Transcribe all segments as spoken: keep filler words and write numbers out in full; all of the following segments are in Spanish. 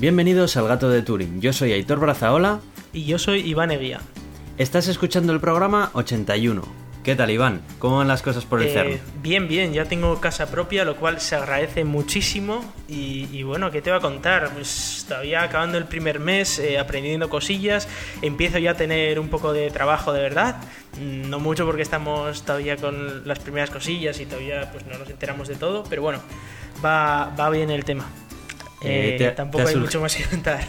Bienvenidos al Gato de Turing. Yo soy Aitor Brazaola. Y yo soy Iván Eguía. Estás escuchando el programa ochenta y uno. ¿Qué tal, Iván? ¿Cómo van las cosas por el eh, CERN? Bien, bien. Ya tengo casa propia, lo cual se agradece muchísimo. Y, y bueno, ¿qué te voy a contar? Pues todavía acabando el primer mes, eh, aprendiendo cosillas. Empiezo ya a tener un poco de trabajo de verdad. No mucho porque estamos todavía con las primeras cosillas y todavía pues no nos enteramos de todo. Pero bueno, va, va bien el tema. Eh, te, tampoco te hay surg... mucho más que contar.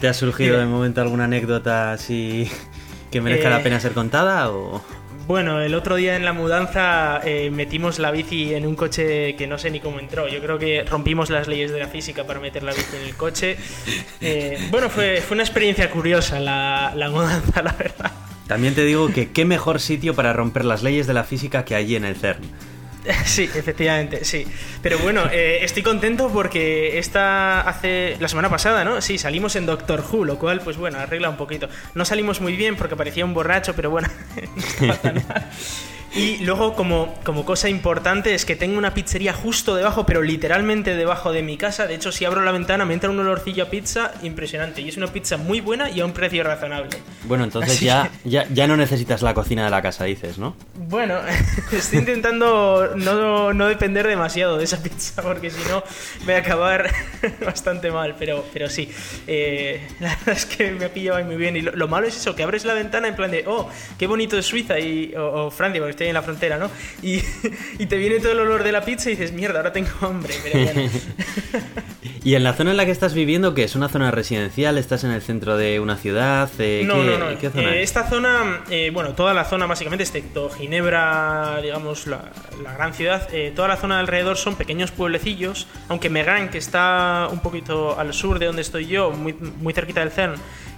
¿Te ha surgido de momento alguna anécdota así que merezca eh, la pena ser contada? O... Bueno, el otro día en la mudanza eh, metimos la bici en un coche que no sé ni cómo entró. Yo creo que rompimos las leyes de la física para meter la bici en el coche. Eh, bueno, fue, fue una experiencia curiosa la, la mudanza, la verdad. También te digo que qué mejor sitio para romper las leyes de la física que allí en el CERN. Sí, efectivamente, sí. Pero bueno, eh, estoy contento porque esta hace la semana pasada, ¿no? Sí, salimos en Doctor Who, lo cual, pues bueno, arregla un poquito. No salimos muy bien porque parecía un borracho, pero bueno, no estaba tan mal. Y luego, como, como cosa importante, es que tengo una pizzería justo debajo, pero literalmente debajo de mi casa. De hecho, si abro la ventana me entra un olorcillo a pizza impresionante. Y es una pizza muy buena y a un precio razonable. Bueno, entonces ya, que... ya, ya no necesitas la cocina de la casa, dices, ¿no? Bueno, estoy intentando no, no depender demasiado de esa pizza, porque si no me voy a acabar bastante mal. Pero, pero sí, eh, la verdad es que me ha pillado ahí muy bien. Y lo, lo malo es eso, que abres la ventana en plan de, oh, qué bonito es Suiza y, o, o Francia, porque estoy en la frontera, ¿no? Y, y te viene todo el olor de la pizza y dices, mierda, ahora tengo hambre, pero bueno. ¿Y en la zona en la que estás viviendo, qué es? ¿Una zona residencial? ¿Estás en el centro de una ciudad? Eh, no, ¿qué, no, no, ¿qué zona eh, es? Esta zona, eh, bueno, toda la zona básicamente, excepto Ginebra, digamos, la, la gran ciudad, eh, toda la zona de alrededor son pequeños pueblecillos, aunque Mégane, que está un poquito al sur de donde estoy yo, muy, muy cerquita del CERN,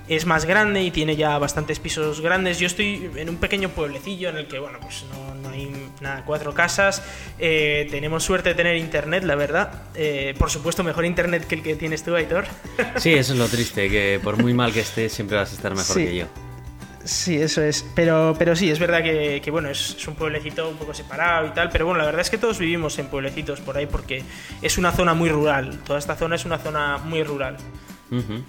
es más grande y tiene ya bastantes pisos grandes. Yo estoy en un pequeño pueblecillo en el que, bueno, pues no, no hay nada, cuatro casas. Eh, tenemos suerte de tener internet, la verdad. Eh, por supuesto, mejor internet que el que tienes tú, Aitor. Sí, eso es lo triste, que por muy mal que estés, siempre vas a estar mejor sí. que yo. Sí, eso es. Pero, pero sí, es verdad que, que bueno, es, es un pueblecito un poco separado y tal. Pero bueno, la verdad es que todos vivimos en pueblecitos por ahí porque es una zona muy rural. Toda esta zona es una zona muy rural. Uh-huh.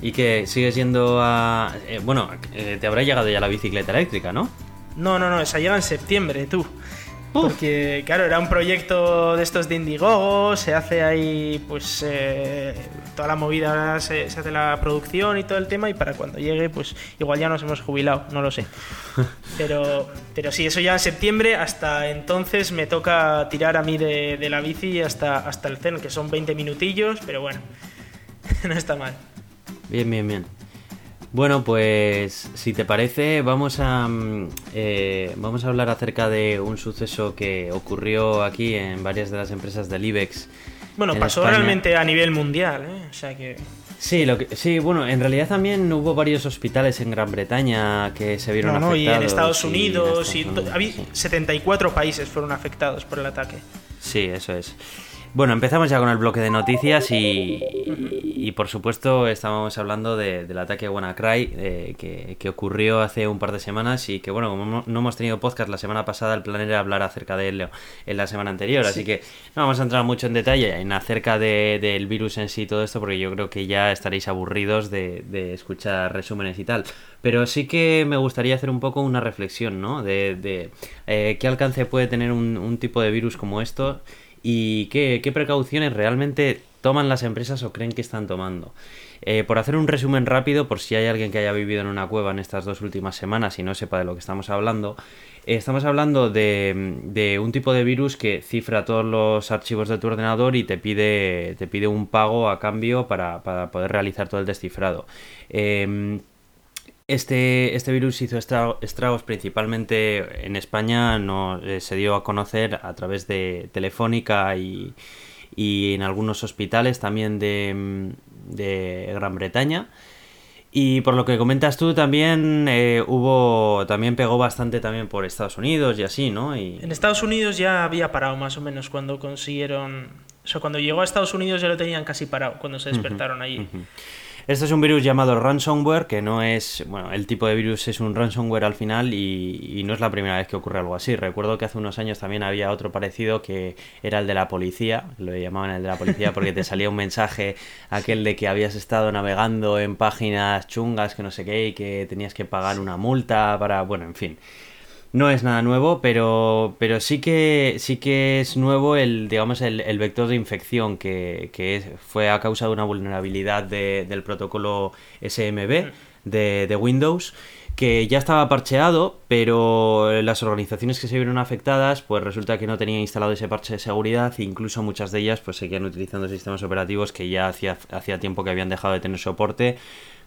Y que sigues yendo a... Eh, bueno, eh, te habrá llegado ya la bicicleta eléctrica, ¿no? No, no, no, esa llega en septiembre, tú. Uf. Porque, claro, era un proyecto de estos de Indiegogo, se hace ahí, pues, eh, toda la movida, se, se hace la producción y todo el tema, y para cuando llegue, pues, igual ya nos hemos jubilado, no lo sé. Pero, pero sí, eso ya en septiembre, hasta entonces me toca tirar a mí de, de la bici hasta, hasta el CERN, que son veinte minutillos, pero bueno, no está mal. Bien, bien, bien. Bueno, pues si te parece, vamos a eh, vamos a hablar acerca de un suceso que ocurrió aquí en varias de las empresas del IBEX. Bueno, pasó España. Realmente a nivel mundial, ¿eh? O sea que... Sí, lo que, sí, bueno, en realidad también hubo varios hospitales en Gran Bretaña que se vieron no, no, afectados. Y en Estados Unidos, y en Estados Unidos, y to- sí. setenta y cuatro países fueron afectados por el ataque. Sí, eso es. Bueno, empezamos ya con el bloque de noticias y, y por supuesto estábamos hablando de, del ataque de WannaCry eh, que, que ocurrió hace un par de semanas y que bueno, como no hemos tenido podcast la semana pasada, el plan era hablar acerca de él en la semana anterior, sí. Así que no vamos a entrar mucho en detalle en acerca de, del virus en sí y todo esto porque yo creo que ya estaréis aburridos de, de escuchar resúmenes y tal, pero sí que me gustaría hacer un poco una reflexión, ¿no? De, de eh, qué alcance puede tener un, un tipo de virus como esto. ¿Y qué, qué precauciones realmente toman las empresas o creen que están tomando? Eh, por hacer un resumen rápido, por si hay alguien que haya vivido en una cueva en estas dos últimas semanas y no sepa de lo que estamos hablando, eh, estamos hablando de, de un tipo de virus que cifra todos los archivos de tu ordenador y te pide, te pide un pago a cambio para, para poder realizar todo el descifrado. Eh, Este, este virus hizo estragos principalmente en España, no, eh, se dio a conocer a través de Telefónica y, y en algunos hospitales también de, de Gran Bretaña. Y por lo que comentas tú también eh, hubo, también pegó bastante también por Estados Unidos y así, ¿no? Y... En Estados Unidos ya había parado más o menos cuando consiguieron... O sea, cuando llegó a Estados Unidos ya lo tenían casi parado, cuando se despertaron allí. Uh-huh. Este es un virus llamado ransomware, que no es... Bueno, el tipo de virus es un ransomware al final y, y no es la primera vez que ocurre algo así. Recuerdo que hace unos años también había otro parecido que era el de la policía, lo llamaban el de la policía porque te salía un mensaje aquel de que habías estado navegando en páginas chungas que no sé qué y que tenías que pagar una multa para... Bueno, en fin... No es nada nuevo, pero, pero sí que sí que es nuevo el, digamos, el, el vector de infección que, que es, fue a causa de una vulnerabilidad de, del protocolo S M B de, de Windows, que ya estaba parcheado, pero las organizaciones que se vieron afectadas, pues resulta que no tenían instalado ese parche de seguridad, e incluso muchas de ellas pues seguían utilizando sistemas operativos que ya hacía, hacía tiempo que habían dejado de tener soporte,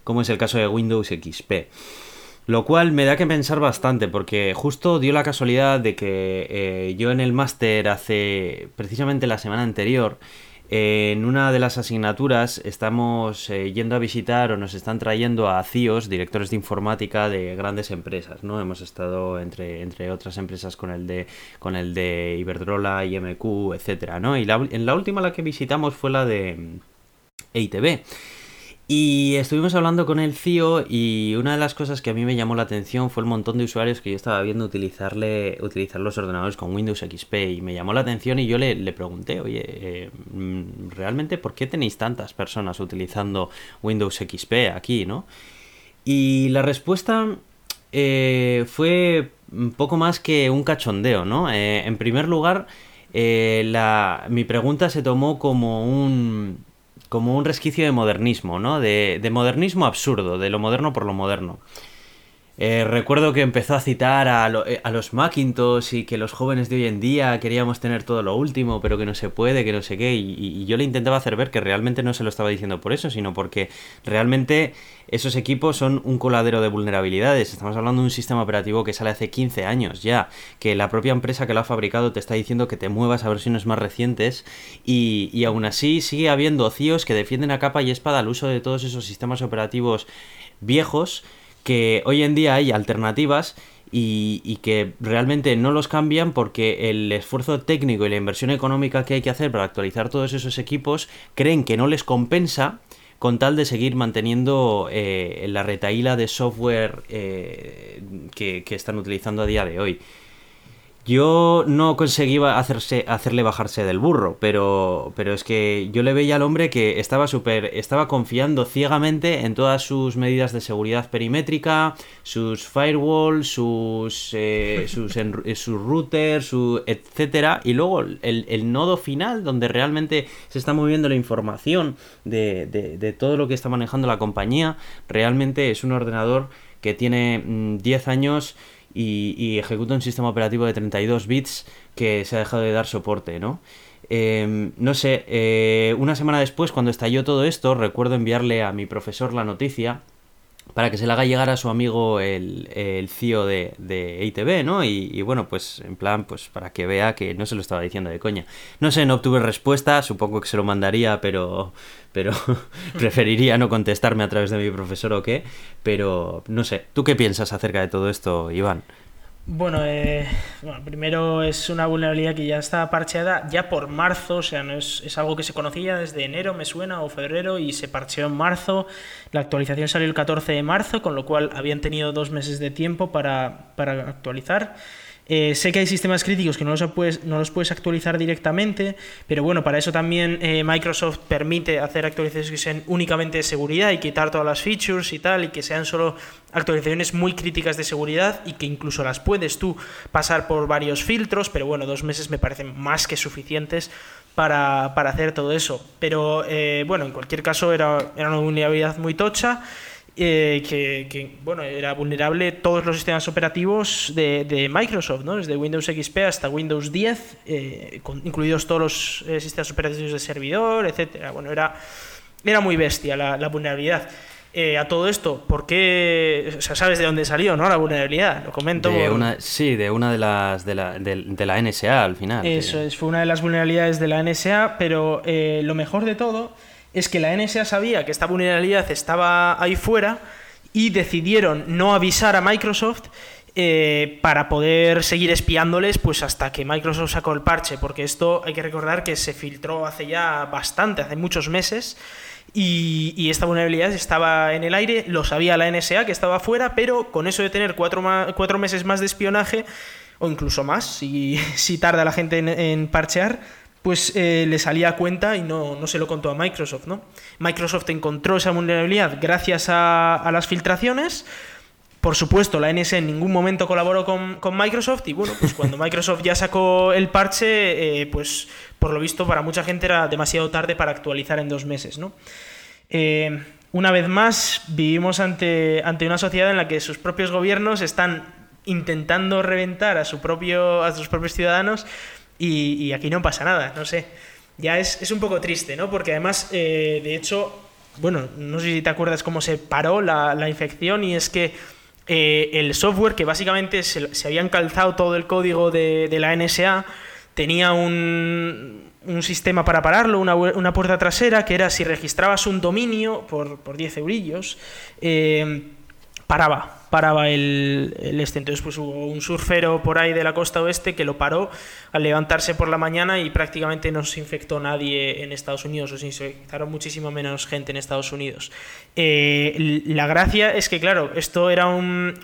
como es el caso de Windows X P. Lo cual me da que pensar bastante, porque justo dio la casualidad de que eh, yo en el máster hace precisamente la semana anterior, eh, en una de las asignaturas estamos eh, yendo a visitar o nos están trayendo a C E Os, directores de informática de grandes empresas, ¿no? Hemos estado entre, entre otras empresas con el de con el de Iberdrola, I M Q, etcétera, ¿no? Y la, en la última la que visitamos fue la de E I T B. Y estuvimos hablando con el C E O y una de las cosas que a mí me llamó la atención fue el montón de usuarios que yo estaba viendo utilizarle, utilizar los ordenadores con Windows X P, y me llamó la atención y yo le, le pregunté, oye, eh, ¿realmente por qué tenéis tantas personas utilizando Windows X P aquí, no? Y la respuesta eh, fue poco más que un cachondeo, ¿no? Eh, en primer lugar, eh, la, mi pregunta se tomó como un... como un resquicio de modernismo, ¿no? De, de modernismo absurdo, de lo moderno por lo moderno. Eh, recuerdo que empezó a citar a, lo, a los Macintosh y que los jóvenes de hoy en día queríamos tener todo lo último, pero que no se puede, que no sé qué, y, y yo le intentaba hacer ver que realmente no se lo estaba diciendo por eso, sino porque realmente esos equipos son un coladero de vulnerabilidades. Estamos hablando de un sistema operativo que sale hace quince años ya, que la propia empresa que lo ha fabricado te está diciendo que te muevas a versiones más recientes, y, y aún así sigue habiendo C E Os que defienden a capa y espada el uso de todos esos sistemas operativos viejos, que hoy en día hay alternativas y, y que realmente no los cambian porque el esfuerzo técnico y la inversión económica que hay que hacer para actualizar todos esos equipos creen que no les compensa, con tal de seguir manteniendo eh, la retahíla de software eh, que, que están utilizando a día de hoy. Yo no conseguía hacerse, hacerle bajarse del burro, pero, pero es que yo le veía al hombre que estaba súper, estaba confiando ciegamente en todas sus medidas de seguridad perimétrica, sus firewalls, sus, eh, sus, en, sus routers, su, etcétera, y luego el, el nodo final donde realmente se está moviendo la información de, de, de todo lo que está manejando la compañía, realmente es un ordenador que tiene diez años Y, y ejecuta un sistema operativo de treinta y dos bits que se ha dejado de dar soporte, ¿no? Eh, no sé, eh, una semana después, cuando estalló todo esto, recuerdo enviarle a mi profesor la noticia para que se la haga llegar a su amigo el, el C E O de, de E I T B, ¿no? Y, y bueno, pues en plan, pues para que vea que no se lo estaba diciendo de coña. No sé, no obtuve respuesta, supongo que se lo mandaría, pero, pero preferiría no contestarme a través de mi profesor o qué, pero no sé. ¿Tú qué piensas acerca de todo esto, Iván? Bueno, eh, bueno, primero es una vulnerabilidad que ya está parcheada ya por marzo, o sea, no es, es algo que se conocía desde enero, me suena, o febrero, y se parcheó en marzo. La actualización salió el catorce de marzo, con lo cual habían tenido dos meses de tiempo para, para actualizar. Eh, sé que hay sistemas críticos que no los puedes, no los puedes actualizar directamente, pero bueno, para eso también eh, Microsoft permite hacer actualizaciones que sean únicamente de seguridad y quitar todas las features y tal, y que sean solo actualizaciones muy críticas de seguridad y que incluso las puedes tú pasar por varios filtros, pero bueno, dos meses me parecen más que suficientes para, para hacer todo eso. Pero eh, bueno, en cualquier caso era, era una vulnerabilidad muy tocha. Eh, que, que bueno, era vulnerable todos los sistemas operativos de, de Microsoft, ¿no? Desde Windows X P hasta Windows diez, eh, con, incluidos todos los eh, sistemas operativos de servidor, etcétera. Bueno, era, era muy bestia la, la vulnerabilidad. Eh, a todo esto, ¿por qué? O sea, ¿sabes de dónde salió, no? La vulnerabilidad, lo comento. De una, sí, de una de las de la, de, de la N S A al final. Eso que... es, fue una de las vulnerabilidades de la N S A, pero eh, lo mejor de todo es que la N S A sabía que esta vulnerabilidad estaba ahí fuera y decidieron no avisar a Microsoft eh, para poder seguir espiándoles pues hasta que Microsoft sacó el parche, porque esto hay que recordar que se filtró hace ya bastante, hace muchos meses, Y, y esta vulnerabilidad estaba en el aire, lo sabía la N S A que estaba fuera, pero con eso de tener cuatro, ma- cuatro meses más de espionaje, o incluso más, si, si tarda la gente en, en parchear, pues eh, le salía a cuenta y no, no se lo contó a Microsoft, ¿no? Microsoft encontró esa vulnerabilidad gracias a, a las filtraciones. Por supuesto, la N S A en ningún momento colaboró con, con Microsoft y, bueno, pues cuando Microsoft ya sacó el parche, eh, pues por lo visto para mucha gente era demasiado tarde para actualizar en dos meses, ¿no? Eh, una vez más, vivimos ante, ante una sociedad en la que sus propios gobiernos están intentando reventar a, su propio, a sus propios ciudadanos y, y aquí no pasa nada, no sé. Ya es, es un poco triste, ¿no? Porque además, eh, de hecho, bueno, no sé si te acuerdas cómo se paró la, la infección y es que Eh, el software que básicamente se, se habían calzado todo el código de, de la N S A tenía un, un sistema para pararlo, una, una puerta trasera que era si registrabas un dominio por, por diez eurillos eh, paraba paraba el, el este. Entonces pues hubo un surfero por ahí de la costa oeste que lo paró al levantarse por la mañana y prácticamente no se infectó nadie en Estados Unidos, o se infectaron muchísimo menos gente en Estados Unidos. Eh, la gracia es que, claro, esto era un,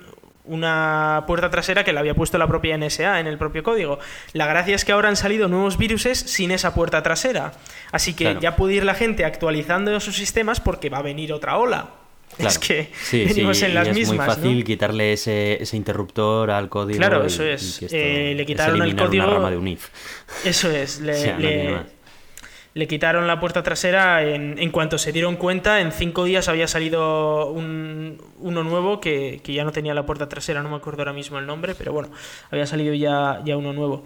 una puerta trasera que la había puesto la propia N S A en el propio código. La gracia es que ahora han salido nuevos viruses sin esa puerta trasera. Así que claro, ya puede ir la gente actualizando sus sistemas porque va a venir otra ola. Claro. Es que sí, venimos sí, en las es mismas. Es muy fácil, ¿no?, quitarle ese, ese interruptor al código. Claro, eso y, es. Y esto, eh, le quitaron es el código. Una rama de un if. Eso es. Le, o sea, le, no le quitaron la puerta trasera. En, en cuanto se dieron cuenta, en cinco días había salido un, uno nuevo que, que ya no tenía la puerta trasera. No me acuerdo ahora mismo el nombre, pero bueno, había salido ya, ya uno nuevo.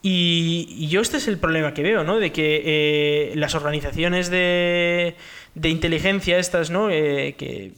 Y, y yo este es el problema que veo, ¿no? De que eh, las organizaciones de, de inteligencia estas, ¿no? Eh, que,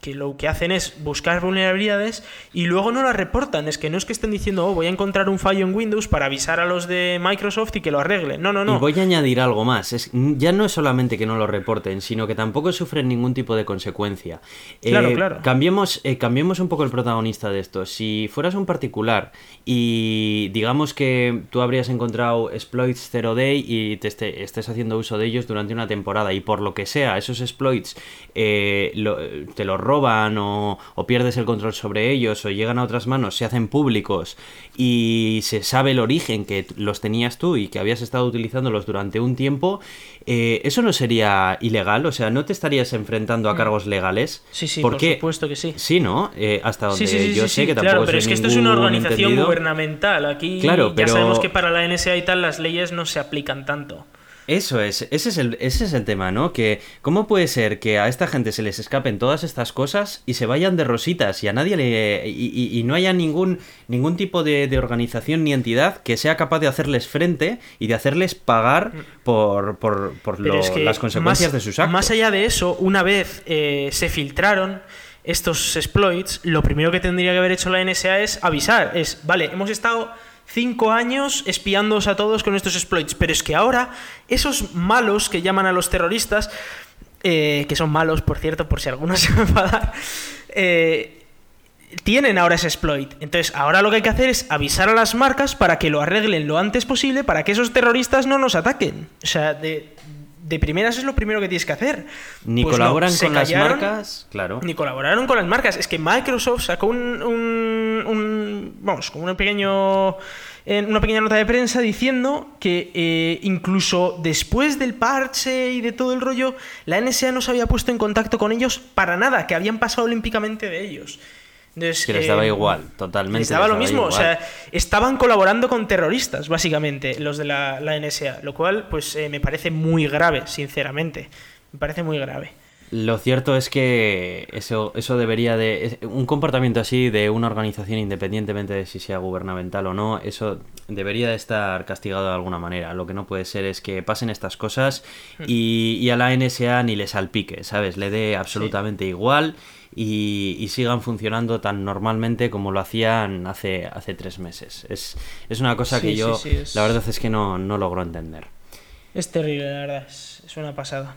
que lo que hacen es buscar vulnerabilidades y luego no las reportan. Es que no es que estén diciendo, oh, voy a encontrar un fallo en Windows para avisar a los de Microsoft y que lo arreglen. No, no, no. Y voy a añadir algo más. Es, ya no es solamente que no lo reporten, sino que tampoco sufren ningún tipo de consecuencia. Claro, eh, claro. Cambiemos, eh, cambiemos un poco el protagonista de esto. Si fueras un particular y digamos que tú habrías encontrado exploits zero day y te estés, estés haciendo uso de ellos durante una temporada y por lo que sea, esos exploits eh, lo, te los roban o, o pierdes el control sobre ellos o llegan a otras manos, se hacen públicos y se sabe el origen que los tenías tú y que habías estado utilizándolos durante un tiempo, eh, ¿eso no sería ilegal? O sea, ¿no te estarías enfrentando a cargos legales? Sí, sí, porque, por supuesto que sí. Sí, ¿no? Eh, hasta donde sí, sí, sí, yo sí, sé sí, que tampoco claro, pero es que esto es una organización entendido. gubernamental. Aquí claro, ya pero... sabemos que para la N S A y tal las leyes no se aplican tanto. Eso es, ese es el, ese es el tema, ¿no? Que ¿cómo puede ser que a esta gente se les escapen todas estas cosas y se vayan de rositas y a nadie le... y, y, y no haya ningún, ningún tipo de, de organización ni entidad que sea capaz de hacerles frente y de hacerles pagar por, por, por lo, es que las consecuencias más, de sus actos? Más allá de eso, una vez eh, se filtraron estos exploits, lo primero que tendría que haber hecho la N S A es avisar. Es, vale, hemos estado cinco años espiándoos a todos con estos exploits, pero es que ahora esos malos que llaman a los terroristas, eh, que son malos, por cierto, por si alguno se me enfada, eh, tienen ahora ese exploit. Entonces ahora lo que hay que hacer es avisar a las marcas para que lo arreglen lo antes posible para que esos terroristas no nos ataquen. O sea, de... de primeras es lo primero que tienes que hacer. Ni pues colaboran no, con callaron, las marcas, claro. Ni colaboraron con las marcas. Es que Microsoft sacó un, un, un vamos, como un pequeño, una pequeña nota de prensa diciendo que eh, incluso después del parche y de todo el rollo, la N S A no se había puesto en contacto con ellos para nada, que habían pasado olímpicamente de ellos. Entonces, que les daba eh, igual, totalmente. Les daba, les daba lo mismo, igual. O sea, estaban colaborando con terroristas, básicamente, los de la, la N S A, lo cual, pues, eh, me parece muy grave, sinceramente. Me parece muy grave. Lo cierto es que eso, eso debería de... un comportamiento así de una organización, independientemente de si sea gubernamental o no, eso debería de estar castigado de alguna manera. Lo que no puede ser es que pasen estas cosas y, y a la N S A ni le salpique, ¿sabes? Le dé absolutamente sí. igual... Y, y sigan funcionando tan normalmente como lo hacían hace, hace tres meses. Es, es una cosa sí, que yo, sí, sí, es... la verdad es que no, no logro entender. Es terrible, la verdad, es, es una pasada.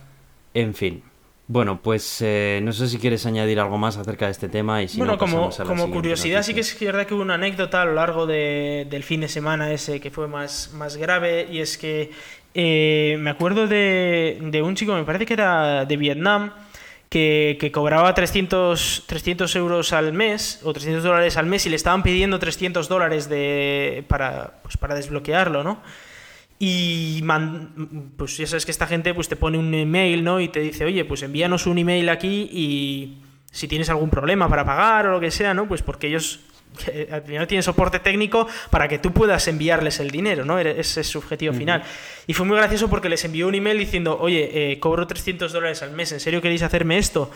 En fin, Bueno, pues eh, no sé si quieres añadir algo más acerca de este tema y si bueno, no, como, como curiosidad, noticia. Sí que es verdad que hubo una anécdota a lo largo de, del fin de semana ese que fue más, más grave, y es que eh, me acuerdo de, de un chico, me parece que era de Vietnam, que, que cobraba trescientos, trescientos euros al mes o trescientos dólares al mes, y le estaban pidiendo trescientos dólares de, para, pues, para desbloquearlo, ¿no? Y man, pues ya sabes que esta gente pues te pone un email, ¿no? Y te dice, oye, pues envíanos un email aquí y si tienes algún problema para pagar o lo que sea, ¿no? Pues porque ellos al final tienen soporte técnico para que tú puedas enviarles el dinero, ¿no? Ese es su objetivo uh-huh. final. Y fue muy gracioso porque les envió un email diciendo, oye, eh, cobro trescientos dólares al mes, ¿en serio queréis hacerme esto?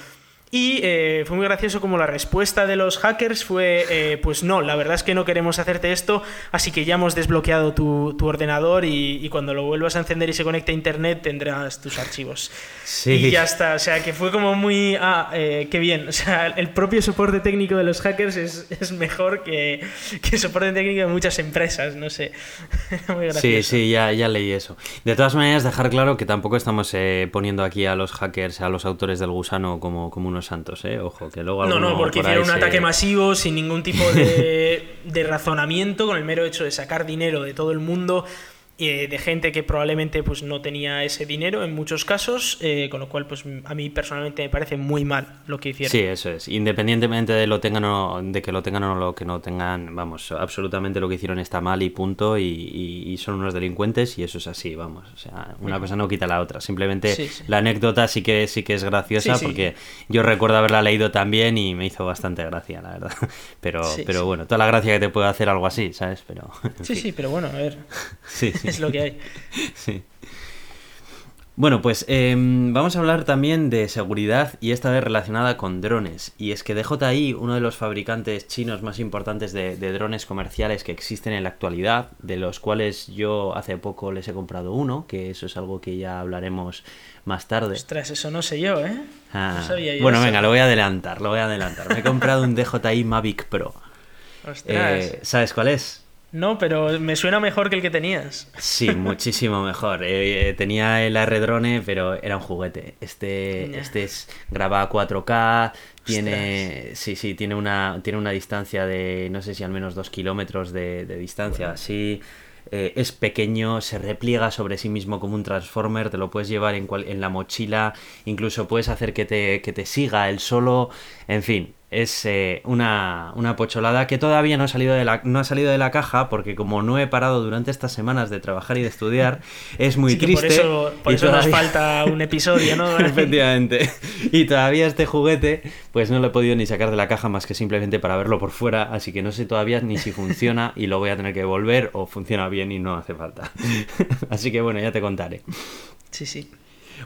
Y eh, fue muy gracioso como la respuesta de los hackers fue, eh, pues no, la verdad es que no queremos hacerte esto, así que ya hemos desbloqueado tu, tu ordenador y, y cuando lo vuelvas a encender y se conecte a internet tendrás tus archivos. Sí. Y ya está, o sea, que fue como muy, ah, eh, qué bien, o sea, el propio soporte técnico de los hackers es, es mejor que, que el soporte técnico de muchas empresas, no sé. Muy gracioso. Sí, sí, ya, ya leí eso. De todas maneras, dejar claro que tampoco estamos eh, poniendo aquí a los hackers, a los autores del gusano como, como unos santos, ¿eh? Ojo, que luego no, no, porque por hicieron un se... ataque masivo sin ningún tipo de, de razonamiento, con el mero hecho de sacar dinero de todo el mundo, eh, de gente que probablemente pues no tenía ese dinero en muchos casos, eh, con lo cual pues a mí personalmente me parece muy mal lo que hicieron. Sí, eso es, independientemente de lo tengan o de que lo tengan o lo que no tengan, vamos, absolutamente lo que hicieron está mal y punto, y, y, y son unos delincuentes y eso es así, vamos, o sea, una sí. cosa no quita la otra, simplemente sí, sí. la anécdota sí que sí que es graciosa, sí, sí. porque yo recuerdo haberla leído también y me hizo bastante gracia, la verdad, pero, sí, pero sí. bueno, toda la gracia que te puede hacer algo así, ¿sabes? Pero, sí, fin. sí, pero bueno, a ver, sí, sí. Es lo que hay. Sí. Bueno, pues eh, vamos a hablar también de seguridad y esta vez relacionada con drones. Y es que D J I, uno de los fabricantes chinos más importantes de, de drones comerciales que existen en la actualidad, de los cuales yo hace poco les he comprado uno, que eso es algo que ya hablaremos más tarde. Ostras, eso no sé yo, ¿eh? Ah. No sabía yo bueno, eso. Venga, lo voy a adelantar, lo voy a adelantar. Me he comprado un D J I Mavic Pro. Ostras. Eh, ¿Sabes cuál es? No, pero me suena mejor que el que tenías. Sí, muchísimo mejor. Eh, tenía el A R-Drone, pero era un juguete. Este, nah. este es, graba cuatro K, tiene, Ostras. sí, sí, tiene una, tiene una distancia de, no sé si al menos dos kilómetros de, de distancia. Bueno. Sí, eh, es pequeño, se repliega sobre sí mismo como un transformer. Te lo puedes llevar en, cual, en la mochila, incluso puedes hacer que te, que te siga él solo, en fin. Es eh, una, una pocholada que todavía no ha, salido de la, no ha salido de la caja porque como no he parado durante estas semanas de trabajar y de estudiar, es muy sí, triste. Por eso, por eso todavía... nos falta un episodio, ¿no? Efectivamente. Y todavía este juguete pues no lo he podido ni sacar de la caja más que simplemente para verlo por fuera, así que no sé todavía ni si funciona y lo voy a tener que devolver o funciona bien y no hace falta. Así que bueno, ya te contaré. Sí, sí.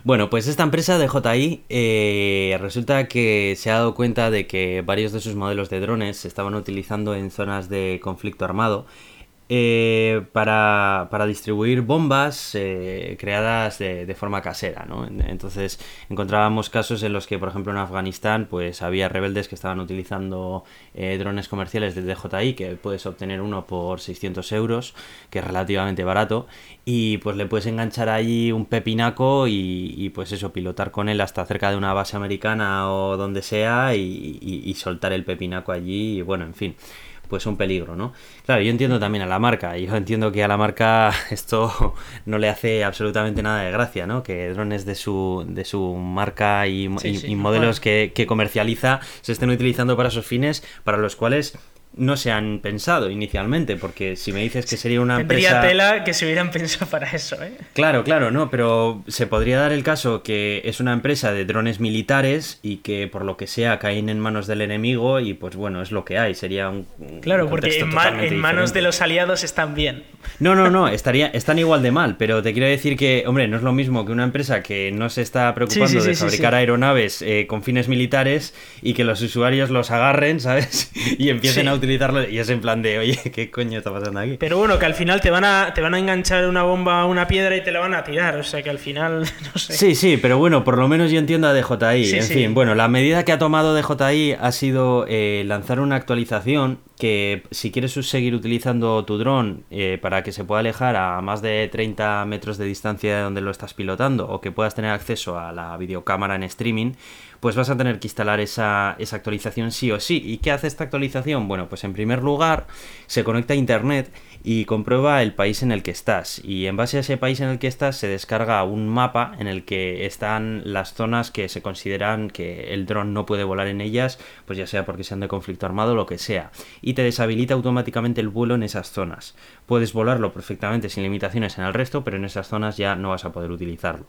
Bueno, pues esta empresa de D J I eh, resulta que se ha dado cuenta de que varios de sus modelos de drones se estaban utilizando en zonas de conflicto armado eh, para, para distribuir bombas eh, creadas de, de forma casera, ¿no? Entonces encontrábamos casos en los que, por ejemplo, en Afganistán pues había rebeldes que estaban utilizando eh, drones comerciales de D J I, que puedes obtener uno por seiscientos euros, que es relativamente barato. Y pues le puedes enganchar allí un pepinaco y, y pues eso, pilotar con él hasta cerca de una base americana o donde sea y, y, y soltar el pepinaco allí y bueno, en fin, pues un peligro, ¿no? Claro, yo entiendo también a la marca, yo entiendo que a la marca esto no le hace absolutamente nada de gracia, ¿no? Que drones de su, de su marca y, sí, y, sí, y modelos bueno. que, que comercializa se estén utilizando para sus fines, para los cuales... no se han pensado inicialmente, porque si me dices que sería una Tendría empresa... Tendría tela que se hubieran pensado para eso, ¿eh? Claro, claro, no, pero se podría dar el caso que es una empresa de drones militares y que por lo que sea caen en manos del enemigo y pues bueno, es lo que hay, sería un... Claro, un porque en, ma- en manos de los aliados están bien. No, no, no, estaría, están igual de mal, pero te quiero decir que, hombre, no es lo mismo que una empresa que no se está preocupando sí, sí, de sí, fabricar sí, sí. aeronaves eh, con fines militares y que los usuarios los agarren, ¿sabes? Y empiecen sí. a utilizar y es en plan de, oye, ¿qué coño está pasando aquí? Pero bueno, que al final te van a te van a enganchar una bomba a una piedra y te la van a tirar, o sea que al final, no sé. Sí, sí, pero bueno, por lo menos yo entiendo a D J I. Sí, en sí. fin, bueno, la medida que ha tomado D J I ha sido eh, lanzar una actualización que si quieres seguir utilizando tu dron eh, para que se pueda alejar a más de treinta metros de distancia de donde lo estás pilotando o que puedas tener acceso a la videocámara en streaming, pues vas a tener que instalar esa, esa actualización sí o sí. ¿Y qué hace esta actualización? Bueno, pues en primer lugar se conecta a internet y comprueba el país en el que estás, y en base a ese país en el que estás se descarga un mapa en el que están las zonas que se consideran que el dron no puede volar en ellas, pues ya sea porque sean de conflicto armado o lo que sea, y te deshabilita automáticamente el vuelo en esas zonas. Puedes volarlo perfectamente sin limitaciones en el resto, pero en esas zonas ya no vas a poder utilizarlo.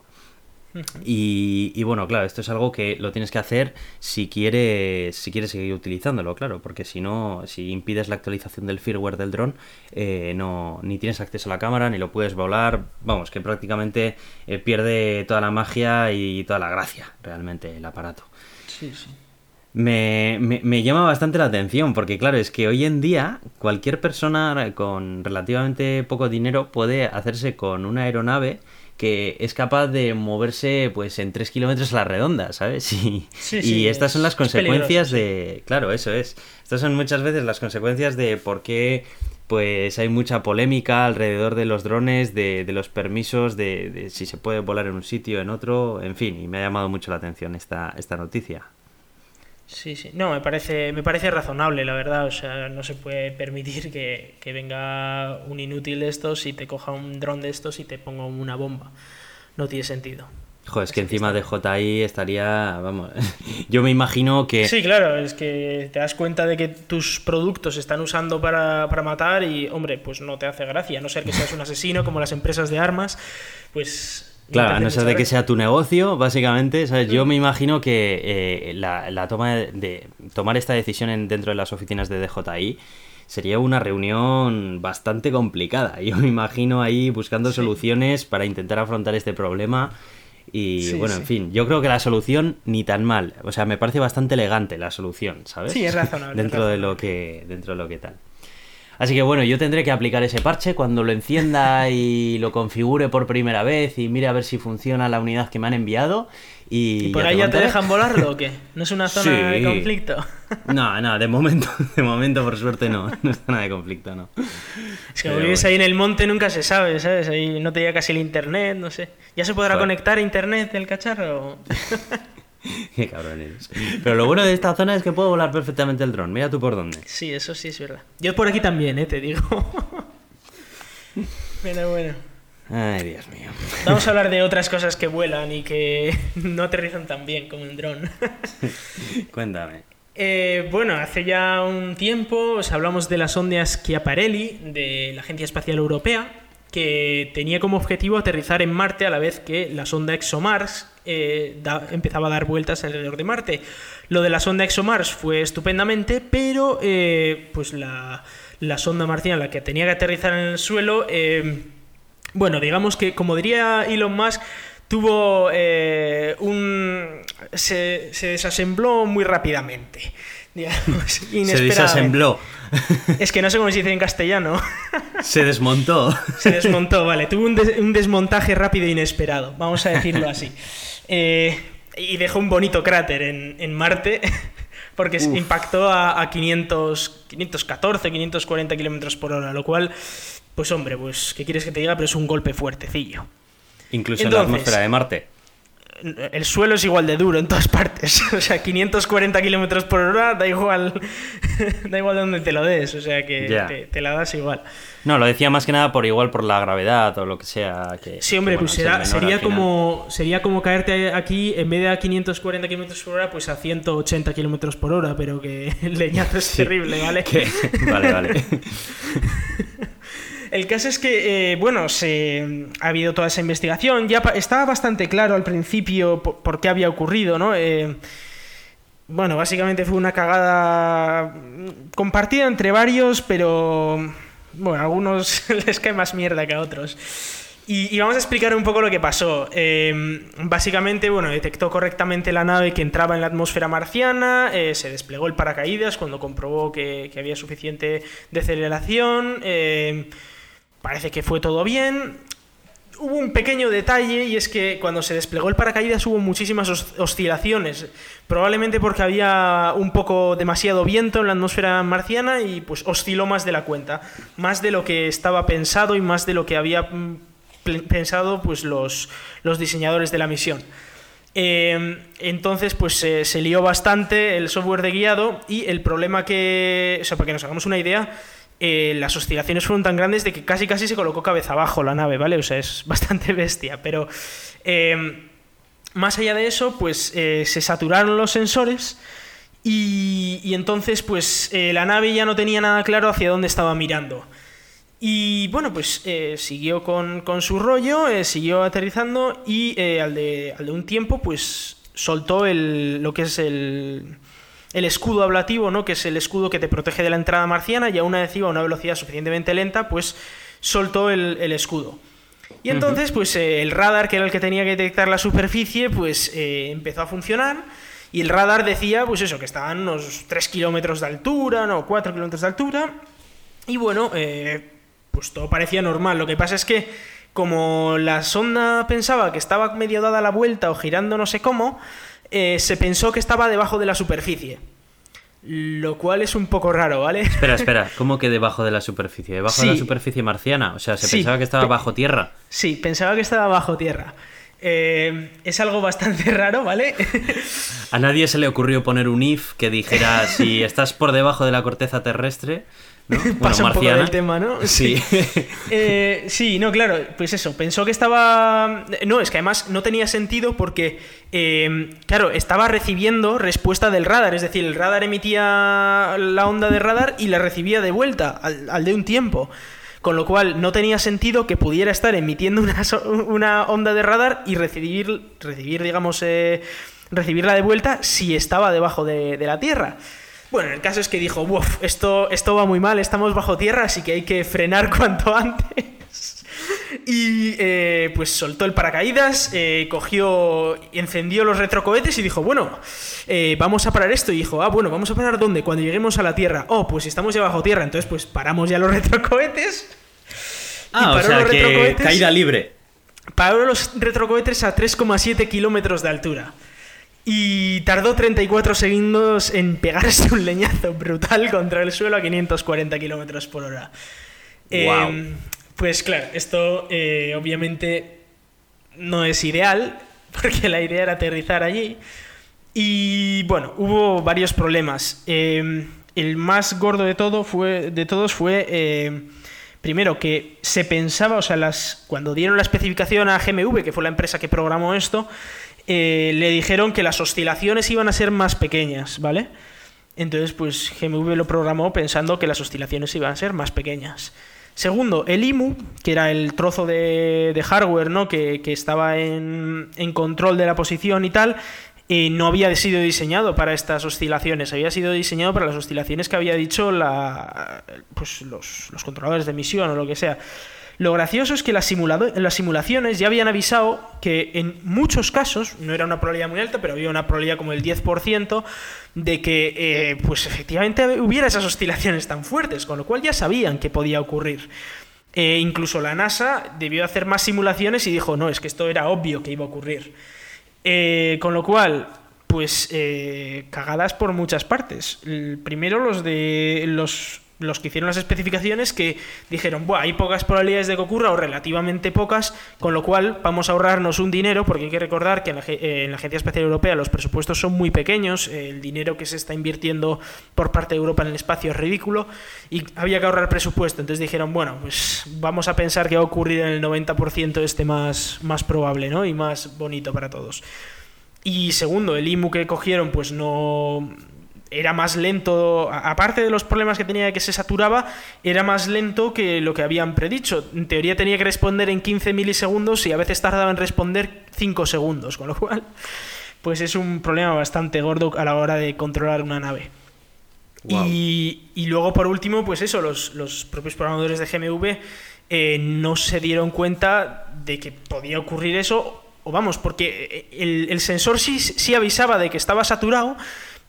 Y, y bueno, claro, esto es algo que lo tienes que hacer si quieres, si quieres seguir utilizándolo, claro, porque si no, si impides la actualización del firmware del dron, eh, no, ni tienes acceso a la cámara, ni lo puedes volar, vamos, que prácticamente eh, pierde toda la magia y toda la gracia realmente el aparato. Sí, sí. Me, me, me llama bastante la atención porque, claro, es que hoy en día cualquier persona con relativamente poco dinero puede hacerse con una aeronave que es capaz de moverse pues en tres kilómetros a la redonda, ¿sabes? Y, sí, sí, y estas son las consecuencias de... Claro, eso es. Estas son muchas veces las consecuencias de por qué... pues hay mucha polémica alrededor de los drones, de, de los permisos, de, de si se puede volar en un sitio, en otro, en fin, y me ha llamado mucho la atención esta, esta noticia. Sí, sí. No, me parece, me parece razonable, la verdad. O sea, no se puede permitir que, que venga un inútil de estos y te coja un dron de estos y te ponga una bomba. No tiene sentido. Joder, es que encima de D J I estaría, vamos, yo me imagino que... Sí, claro, es que te das cuenta de que tus productos se están usando para, para matar y, hombre, pues no te hace gracia, a no ser que seas un asesino como las empresas de armas, pues... Claro, a no ser de que sea tu negocio, básicamente, ¿sabes? Yo me imagino que eh, la, la toma de, de tomar esta decisión en, dentro de las oficinas de D J I sería una reunión bastante complicada. Yo me imagino ahí buscando sí. soluciones para intentar afrontar este problema. Y sí, bueno, sí. en fin, yo creo que la solución ni tan mal. O sea, me parece bastante elegante la solución, ¿sabes? Sí, es razonable. dentro razonable. de lo que dentro de lo que tal. Así que bueno, yo tendré que aplicar ese parche cuando lo encienda y lo configure por primera vez y mire a ver si funciona la unidad que me han enviado. ¿Y, ¿Y por ya ahí te ya te dejan volarlo o qué? ¿No es una zona sí. de conflicto? No, no, de momento, de momento por suerte no, no es zona de conflicto, no. Es que vives bueno. ahí en el monte, nunca se sabe, ¿sabes? Ahí no te llega casi el internet, no sé. ¿Ya se podrá bueno. conectar a internet el cacharro? Qué cabrón eres. Pero lo bueno de esta zona es que puedo volar perfectamente el dron. Mira tú por dónde. Sí, eso sí es verdad. Yo por aquí también, ¿eh? Te digo. Pero bueno. Ay, Dios mío. Vamos a hablar de otras cosas que vuelan y que no aterrizan tan bien como un dron. Cuéntame. Eh, bueno, hace ya un tiempo os hablamos de las sondas Schiaparelli de la Agencia Espacial Europea, que tenía como objetivo aterrizar en Marte a la vez que la sonda ExoMars eh, da, empezaba a dar vueltas alrededor de Marte. Lo de la sonda ExoMars fue estupendamente, pero eh, pues la, la sonda marciana, la que tenía que aterrizar en el suelo, eh, bueno, digamos que, como diría Elon Musk, tuvo eh, un... Se, se desasembló muy rápidamente. Digamos, se desasembló. Es que no sé cómo se dice en castellano. Se desmontó. Se desmontó, vale. Tuvo un, des, un desmontaje rápido e inesperado, vamos a decirlo así. Eh, y dejó un bonito cráter en, en Marte, porque Uf. impactó a, a quinientos, quinientos catorce, quinientos cuarenta kilómetros por hora, lo cual, pues hombre, pues ¿qué quieres que te diga? Pero es un golpe fuertecillo. Incluso Entonces, en la atmósfera de Marte. El suelo es igual de duro en todas partes. O sea, quinientos cuarenta kilómetros por hora, da igual da igual donde te lo des. O sea, que yeah. te, te la das igual. No, lo decía más que nada por igual por la gravedad o lo que sea. Que, sí, hombre, que, bueno, pues será, sería, como, sería como caerte aquí, en vez de a quinientos cuarenta kilómetros por hora, pues a ciento ochenta kilómetros por hora. Pero que el leñazo es sí. terrible, ¿vale? ¿Qué? Vale, vale. El caso es que, eh, bueno, se, ha habido toda esa investigación. Ya estaba bastante claro al principio por, por qué había ocurrido, ¿no? Eh, bueno, básicamente fue una cagada compartida entre varios, pero... Bueno, a algunos les cae más mierda que a otros. Y, y vamos a explicar un poco lo que pasó. Eh, básicamente, bueno, detectó correctamente la nave que entraba en la atmósfera marciana, eh, se desplegó el paracaídas cuando comprobó que, que había suficiente deceleración... Eh, Parece que fue todo bien. hubo un pequeño detalle, y es que cuando se desplegó el paracaídas hubo muchísimas oscilaciones, probablemente porque había un poco demasiado viento en la atmósfera marciana y pues osciló más de la cuenta, más de lo que estaba pensado y más de lo que había pensado pues los, los diseñadores de la misión. Eh, entonces pues eh, se lió bastante el software de guiado, y el problema que, o sea, para que nos hagamos una idea, Eh, las oscilaciones fueron tan grandes de que casi casi se colocó cabeza abajo la nave, ¿vale? O sea, es bastante bestia, pero eh, más allá de eso, pues eh, se saturaron los sensores y, y entonces pues eh, la nave ya no tenía nada claro hacia dónde estaba mirando. Y bueno, pues eh, siguió con, con su rollo, eh, siguió aterrizando y eh, al, de, al de un tiempo pues soltó el, lo que es el... el escudo ablativo, ¿no? Que es el escudo que te protege de la entrada marciana, y aún así a una velocidad suficientemente lenta, pues soltó el, el escudo. Y entonces, pues eh, el radar, que era el que tenía que detectar la superficie, pues eh, empezó a funcionar, y el radar decía, pues eso, que estaban unos tres kilómetros de altura, no, cuatro kilómetros de altura, y bueno, eh, pues todo parecía normal. Lo que pasa es que, como la sonda pensaba que estaba medio dada la vuelta o girando no sé cómo, Eh, se pensó que estaba debajo de la superficie, lo cual es un poco raro, ¿vale? Espera, espera, ¿cómo que debajo de la superficie? ¿Debajo sí. de la superficie marciana? O sea, se sí. pensaba que estaba Pe- bajo tierra. Sí, pensaba que estaba bajo tierra. Eh, es algo bastante raro, ¿vale? A nadie se le ocurrió poner un if que dijera si estás por debajo de la corteza terrestre, ¿no? Bueno, pasa un marciana. Poco del tema, ¿no? Sí. Sí. eh, sí, no, claro, pues eso, pensó que estaba... No, es que además no tenía sentido porque, eh, claro, estaba recibiendo respuesta del radar, es decir, el radar emitía la onda de radar y la recibía de vuelta al, al de un tiempo, con lo cual no tenía sentido que pudiera estar emitiendo una, so- una onda de radar y recibir, recibir digamos, eh, recibirla de vuelta si estaba debajo de, de la Tierra. Bueno, el caso es que dijo, uff, esto, esto va muy mal, estamos bajo tierra, así que hay que frenar cuanto antes. Y eh, pues soltó el paracaídas, eh, cogió, encendió los retrocohetes y dijo, bueno, eh, vamos a parar esto. Y dijo, ah, bueno, ¿vamos a parar dónde? Cuando lleguemos a la Tierra. Oh, pues estamos ya bajo tierra, entonces pues paramos ya los retrocohetes. Ah, o sea que caída libre. Paró los retrocohetes a tres coma siete kilómetros de altura. Y tardó treinta y cuatro segundos en pegarse un leñazo brutal contra el suelo a quinientos cuarenta kilómetros por hora. Wow. Eh, pues claro, esto eh, obviamente no es ideal, porque la idea era aterrizar allí. Y bueno, hubo varios problemas. Eh, el más gordo de, todo fue, de todos fue... Eh, Primero, que se pensaba, o sea, las, cuando dieron la especificación a G M V, que fue la empresa que programó esto, eh, le dijeron que las oscilaciones iban a ser más pequeñas, ¿vale? Entonces, pues G M V lo programó pensando que las oscilaciones iban a ser más pequeñas. Segundo, el I M U, que era el trozo de, de hardware, ¿no? que, que estaba en, en control de la posición y tal, eh, no había sido diseñado para estas oscilaciones, había sido diseñado para las oscilaciones que había dicho la, pues los, los controladores de misión o lo que sea. Lo gracioso es que las, simulado- las simulaciones ya habían avisado que en muchos casos, no era una probabilidad muy alta, pero había una probabilidad como el diez por ciento de que eh, pues efectivamente hubiera esas oscilaciones tan fuertes, con lo cual ya sabían que podía ocurrir. Eh, incluso la NASA debió hacer más simulaciones y dijo, no, es que esto era obvio que iba a ocurrir. Eh, con lo cual, pues eh, cagadas por muchas partes. El, primero los de los, los que hicieron las especificaciones, que dijeron, buah, hay pocas probabilidades de que ocurra o relativamente pocas, con lo cual vamos a ahorrarnos un dinero, porque hay que recordar que en la, eh, en la Agencia Espacial Europea los presupuestos son muy pequeños, eh, el dinero que se está invirtiendo por parte de Europa en el espacio es ridículo y había que ahorrar presupuesto. Entonces dijeron, bueno, pues vamos a pensar que va a ocurrir en el noventa por ciento este más, más probable, ¿no? Y más bonito para todos. Y segundo, el I M U que cogieron pues no... era más lento, aparte de los problemas que tenía de que se saturaba, era más lento que lo que habían predicho. En teoría tenía que responder en quince milisegundos y a veces tardaba en responder cinco segundos, con lo cual pues es un problema bastante gordo a la hora de controlar una nave. Wow. Y, y luego por último, pues eso, los, los propios programadores de G M V eh, no se dieron cuenta de que podía ocurrir eso, o vamos, porque el, el sensor sí, sí avisaba de que estaba saturado,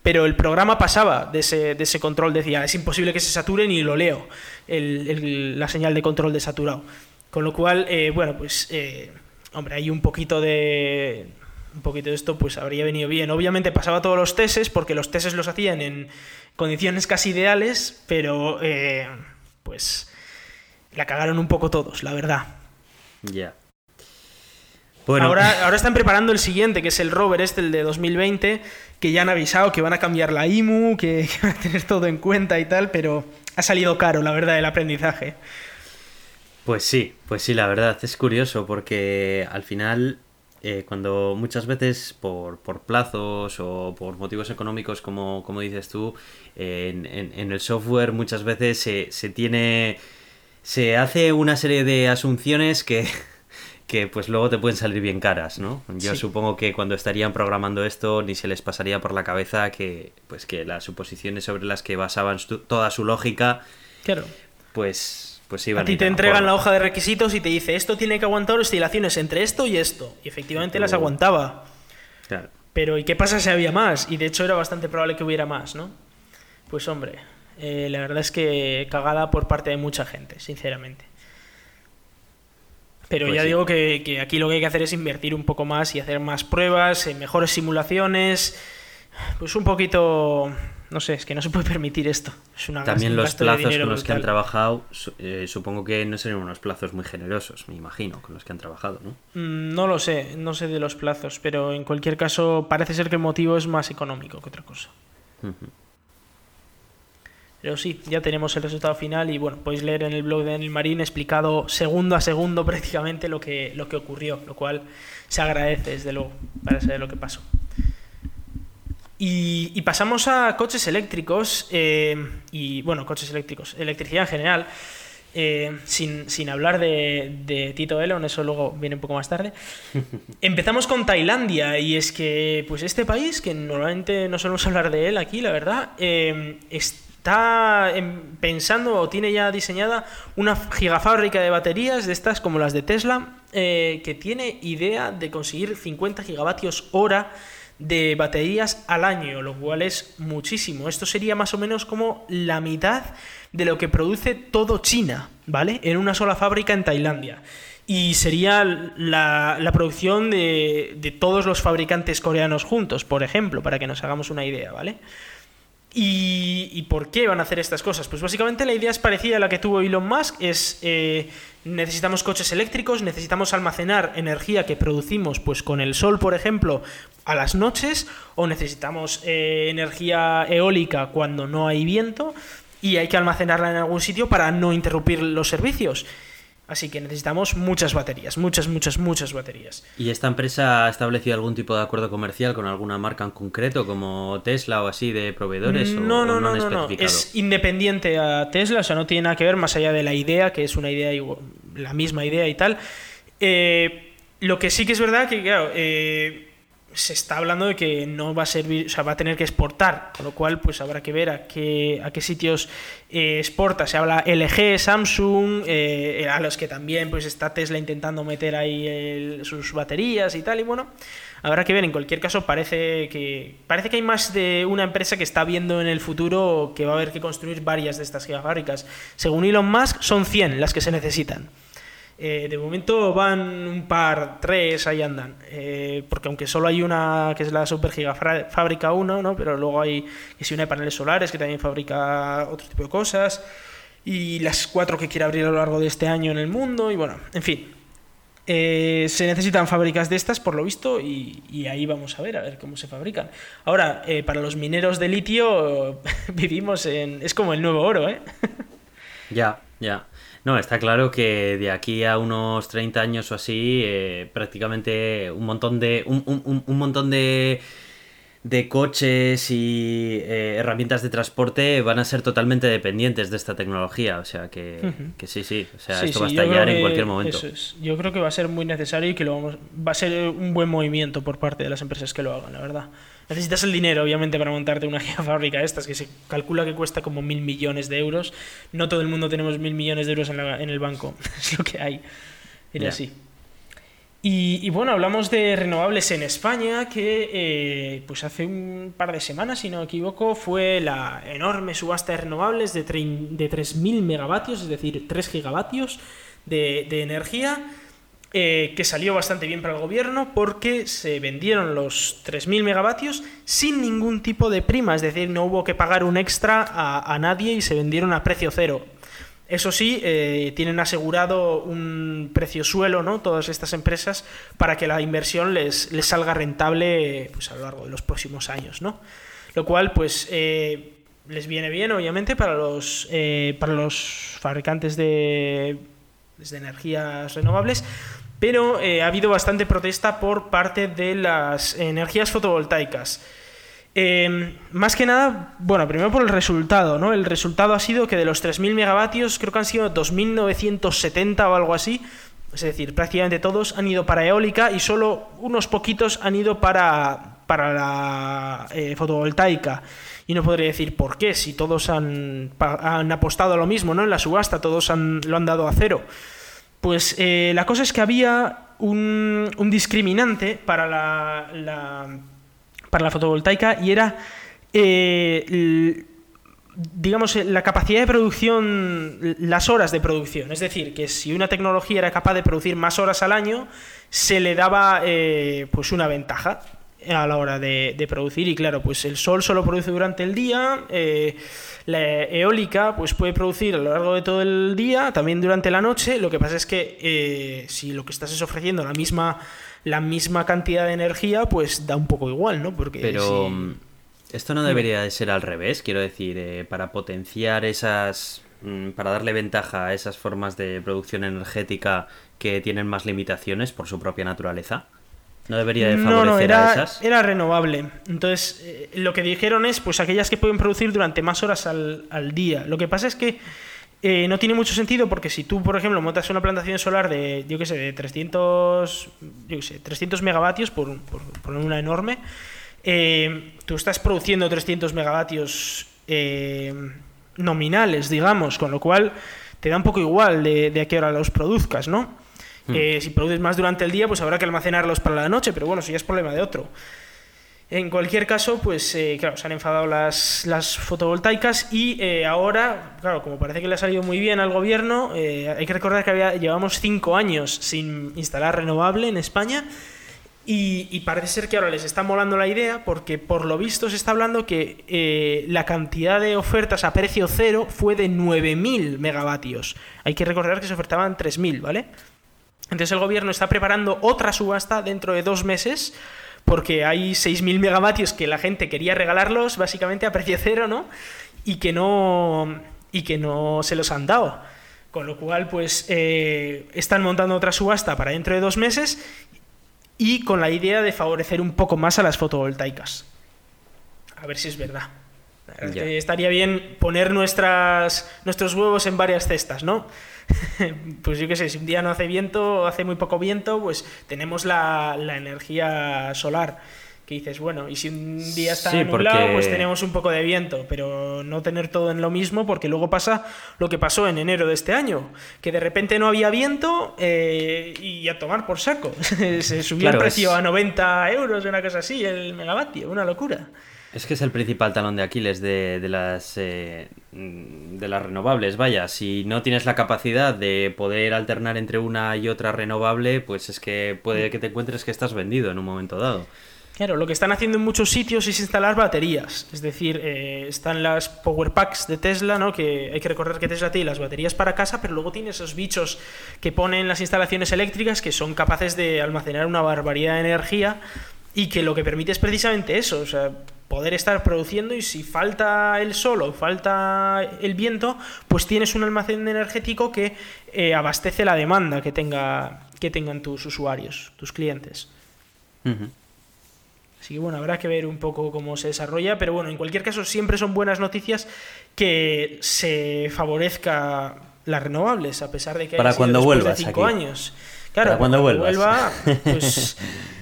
pero el programa pasaba de ese, de ese control, decía, es imposible que se sature, ni lo leo, el, el, la señal de control de saturado. Con lo cual, eh, bueno, pues, eh, hombre, hay un poquito de... Un poquito de esto, pues habría venido bien. Obviamente pasaba todos los teses, porque los teses los hacían en condiciones casi ideales, pero eh, pues la cagaron un poco todos, la verdad. Ya. Yeah. Bueno. Ahora, ahora están preparando el siguiente, que es el rover este, el de dos mil veinte, que ya han avisado que van a cambiar la I M U, que, que van a tener todo en cuenta y tal, pero ha salido caro, la verdad, el aprendizaje. Pues sí, pues sí, la verdad, es curioso, porque al final... Eh, cuando muchas veces por, por plazos o por motivos económicos, como, como dices tú, eh, en, en, en el software muchas veces se, se tiene se hace una serie de asunciones que, que pues luego te pueden salir bien caras, ¿no? Yo sí. Supongo que cuando estarían programando esto ni se les pasaría por la cabeza que, pues que las suposiciones sobre las que basaban su, toda su lógica, claro, pues... Pues sí, a ti te entregan la hoja de requisitos y te dice esto tiene que aguantar oscilaciones entre esto y esto. Y efectivamente uh, las aguantaba. Claro. Pero ¿y qué pasa si había más? Y de hecho era bastante probable que hubiera más, ¿no? Pues hombre, eh, la verdad es que cagada por parte de mucha gente, sinceramente. Pero pues ya sí. Digo que, que aquí lo que hay que hacer es invertir un poco más y hacer más pruebas, eh, mejores simulaciones. Pues un poquito... No sé, es que no se puede permitir esto. Es una También los plazos con los que han trabajado, eh, supongo que no serían unos plazos muy generosos, me imagino, con los que han trabajado, ¿no? Mm, no lo sé, no sé de los plazos, pero en cualquier caso parece ser que el motivo es más económico que otra cosa. Uh-huh. Pero sí, ya tenemos el resultado final y bueno, podéis leer en el blog de Daniel Marín explicado segundo a segundo prácticamente lo que, lo que ocurrió, lo cual se agradece desde luego para saber lo que pasó. Y, y pasamos a coches eléctricos, eh, y bueno, coches eléctricos, electricidad en general, eh, sin, sin hablar de, de Tito Elon, eso luego viene un poco más tarde. Empezamos con Tailandia, y es que pues este país, que normalmente no solemos hablar de él aquí, la verdad, eh, está pensando o tiene ya diseñada una gigafábrica de baterías, de estas como las de Tesla, eh, que tiene idea de conseguir cincuenta gigavatios hora de baterías al año, lo cual es muchísimo. Esto sería más o menos como la mitad de lo que produce todo China, ¿vale? En una sola fábrica en Tailandia. Y sería la, la producción de, de todos los fabricantes coreanos juntos, por ejemplo, para que nos hagamos una idea, ¿vale? ¿Y, y por qué van a hacer estas cosas? Pues básicamente la idea es parecida a la que tuvo Elon Musk, es eh, necesitamos coches eléctricos, necesitamos almacenar energía que producimos pues con el sol, por ejemplo, a las noches, o necesitamos eh, energía eólica cuando no hay viento y hay que almacenarla en algún sitio para no interrumpir los servicios. Así que necesitamos muchas baterías, muchas, muchas, muchas baterías. ¿Y esta empresa ha establecido algún tipo de acuerdo comercial con alguna marca en concreto, como Tesla o así, de proveedores? No, o, no, o no, no, no, no. Es independiente a Tesla, o sea, no tiene nada que ver más allá de la idea, que es una idea igual, la misma idea y tal. Eh, lo que sí que es verdad que, claro, eh, se está hablando de que no va a servir, o sea, va a tener que exportar, con lo cual pues habrá que ver a qué a qué sitios eh, exporta. Se habla L G, Samsung, eh, a los que también pues está Tesla intentando meter ahí el, sus baterías y tal, y bueno, habrá que ver. En cualquier caso, parece que parece que hay más de una empresa que está viendo en el futuro que va a haber que construir varias de estas gigafábricas. Según Elon Musk, son cien las que se necesitan. Eh, de momento van un par, tres, ahí andan, eh, porque aunque solo hay una que es la Super Gigafábrica uno, ¿no? Pero luego hay que si una de paneles solares que también fabrica otro tipo de cosas, y las cuatro que quiere abrir a lo largo de este año en el mundo, y bueno, en fin, eh, se necesitan fábricas de estas por lo visto, y, y ahí vamos a ver, a ver cómo se fabrican. Ahora, eh, para los mineros de litio vivimos en... es como el nuevo oro, ¿eh? Ya, yeah, ya. Yeah. No, está claro que de aquí a unos treinta años o así, eh, prácticamente un montón de un, un, un montón de, de coches y eh, herramientas de transporte van a ser totalmente dependientes de esta tecnología. O sea, que, uh-huh. que sí, sí. O sea, sí, esto sí, va a estallar en cualquier momento. Eso es. Yo creo que va a ser muy necesario y que lo vamos, va a ser un buen movimiento por parte de las empresas que lo hagan, la verdad. Necesitas el dinero, obviamente, para montarte una gigafábrica de estas, que se calcula que cuesta como mil millones de euros. No todo el mundo tenemos mil millones de euros en, la, en el banco. Es lo que hay. Era yeah. así. Y, y bueno, hablamos de renovables en España, que eh, pues hace un par de semanas, si no me equivoco, fue la enorme subasta de renovables de, de tres mil megavatios, es decir, tres gigavatios de, de energía, eh, que salió bastante bien para el gobierno porque se vendieron los tres mil megavatios sin ningún tipo de prima, es decir, no hubo que pagar un extra a, a nadie y se vendieron a precio cero. Eso sí, eh, tienen asegurado un precio suelo, ¿no?, todas estas empresas, para que la inversión les, les salga rentable pues a lo largo de los próximos años, ¿no? Lo cual, pues, eh, les viene bien, obviamente, para los, eh, para los fabricantes de, de energías renovables, pero eh, ha habido bastante protesta por parte de las energías fotovoltaicas. Eh, más que nada, bueno, primero por el resultado, ¿no? El resultado ha sido que de los tres mil megavatios, creo que han sido dos mil novecientos setenta o algo así, es decir, prácticamente todos han ido para eólica y solo unos poquitos han ido para, para la eh, fotovoltaica. Y no podría decir por qué, si todos han, han apostado a lo mismo, ¿no? En la subasta todos han, lo han dado a cero. Pues eh, la cosa es que había un, un discriminante para la... la para la fotovoltaica, y era eh, l, digamos la capacidad de producción, las horas de producción, es decir, que si una tecnología era capaz de producir más horas al año, se le daba eh, pues una ventaja a la hora de, de producir. Y claro, pues el sol solo produce durante el día, eh, la eólica pues puede producir a lo largo de todo el día, también durante la noche. Lo que pasa es que eh, si lo que estás es ofreciendo la misma la misma cantidad de energía, pues da un poco igual, ¿no? Porque pero si... esto no debería de ser al revés, quiero decir, eh, para potenciar esas, para darle ventaja a esas formas de producción energética que tienen más limitaciones por su propia naturaleza. ¿No debería de favorecer no, no, era, a esas? Era renovable. Entonces, eh, lo que dijeron es, pues, aquellas que pueden producir durante más horas al, al día. Lo que pasa es que eh, no tiene mucho sentido, porque si tú, por ejemplo, montas una plantación solar de, yo qué sé, de trescientos, yo qué sé, trescientos megavatios, por, por, por una enorme, eh, tú estás produciendo trescientos megavatios eh, nominales, digamos, con lo cual te da un poco igual de, de a qué hora los produzcas, ¿no? Eh, si produces más durante el día, pues habrá que almacenarlos para la noche, pero bueno, eso ya es problema de otro. En cualquier caso, pues eh, claro, se han enfadado las, las fotovoltaicas y eh, ahora, claro, como parece que le ha salido muy bien al gobierno, eh, hay que recordar que había, llevamos cinco años sin instalar renovable en España, y, y parece ser que ahora les está molando la idea, porque por lo visto se está hablando que eh, la cantidad de ofertas a precio cero fue de nueve mil megavatios. Hay que recordar que se ofertaban tres mil, ¿vale? Entonces el gobierno está preparando otra subasta dentro de dos meses, porque hay seis mil megavatios que la gente quería regalarlos, básicamente a precio cero, ¿no? Y que no, y que no se los han dado. Con lo cual, pues, eh, están montando otra subasta para dentro de dos meses y con la idea de favorecer un poco más a las fotovoltaicas. A ver si es verdad. Yeah. Estaría bien poner nuestras, nuestros huevos en varias cestas, ¿no? Pues yo qué sé, si un día no hace viento, hace muy poco viento, pues tenemos la, la energía solar, que dices, bueno, y si un día está sí, nublado, porque... pues tenemos un poco de viento, pero no tener todo en lo mismo, porque luego pasa lo que pasó en enero de este año, que de repente no había viento eh, y a tomar por saco. Se subió claro, el precio es... a noventa euros, una cosa así, el megavatio, una locura. Es que es el principal talón de Aquiles de, de las eh, de las renovables, vaya, si no tienes la capacidad de poder alternar entre una y otra renovable, pues es que puede que te encuentres que estás vendido en un momento dado. Claro, lo que están haciendo en muchos sitios es instalar baterías, es decir, eh, están las power packs de Tesla, ¿no? Que hay que recordar que Tesla tiene las baterías para casa, pero luego tiene esos bichos que ponen las instalaciones eléctricas, que son capaces de almacenar una barbaridad de energía, y que lo que permite es precisamente eso, o sea, poder estar produciendo, y si falta el sol o falta el viento, pues tienes un almacén energético que eh, abastece la demanda que tenga que tengan tus usuarios, tus clientes. Uh-huh. Así que bueno, habrá que ver un poco cómo se desarrolla, pero bueno, en cualquier caso siempre son buenas noticias que se favorezca las renovables, a pesar de que para cuando vuelvas de cinco aquí. años. Claro, para cuando, cuando vuelvas. Vuelva, pues...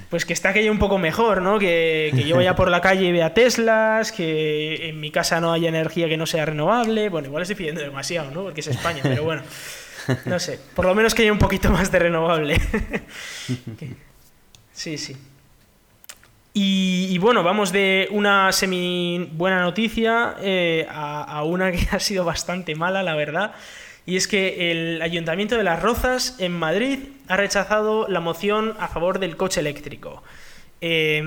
Pues que está aquello un poco mejor, ¿no? Que, que yo vaya por la calle y vea Teslas, que en mi casa no haya energía que no sea renovable. Bueno, igual estoy pidiendo demasiado, ¿no? Porque es España, pero bueno. No sé, por lo menos que haya un poquito más de renovable. Sí, sí. Y, y bueno, vamos de una semi buena noticia eh, a, a una que ha sido bastante mala, la verdad. Y es que el Ayuntamiento de Las Rozas, en Madrid, ha rechazado la moción a favor del coche eléctrico. Eh,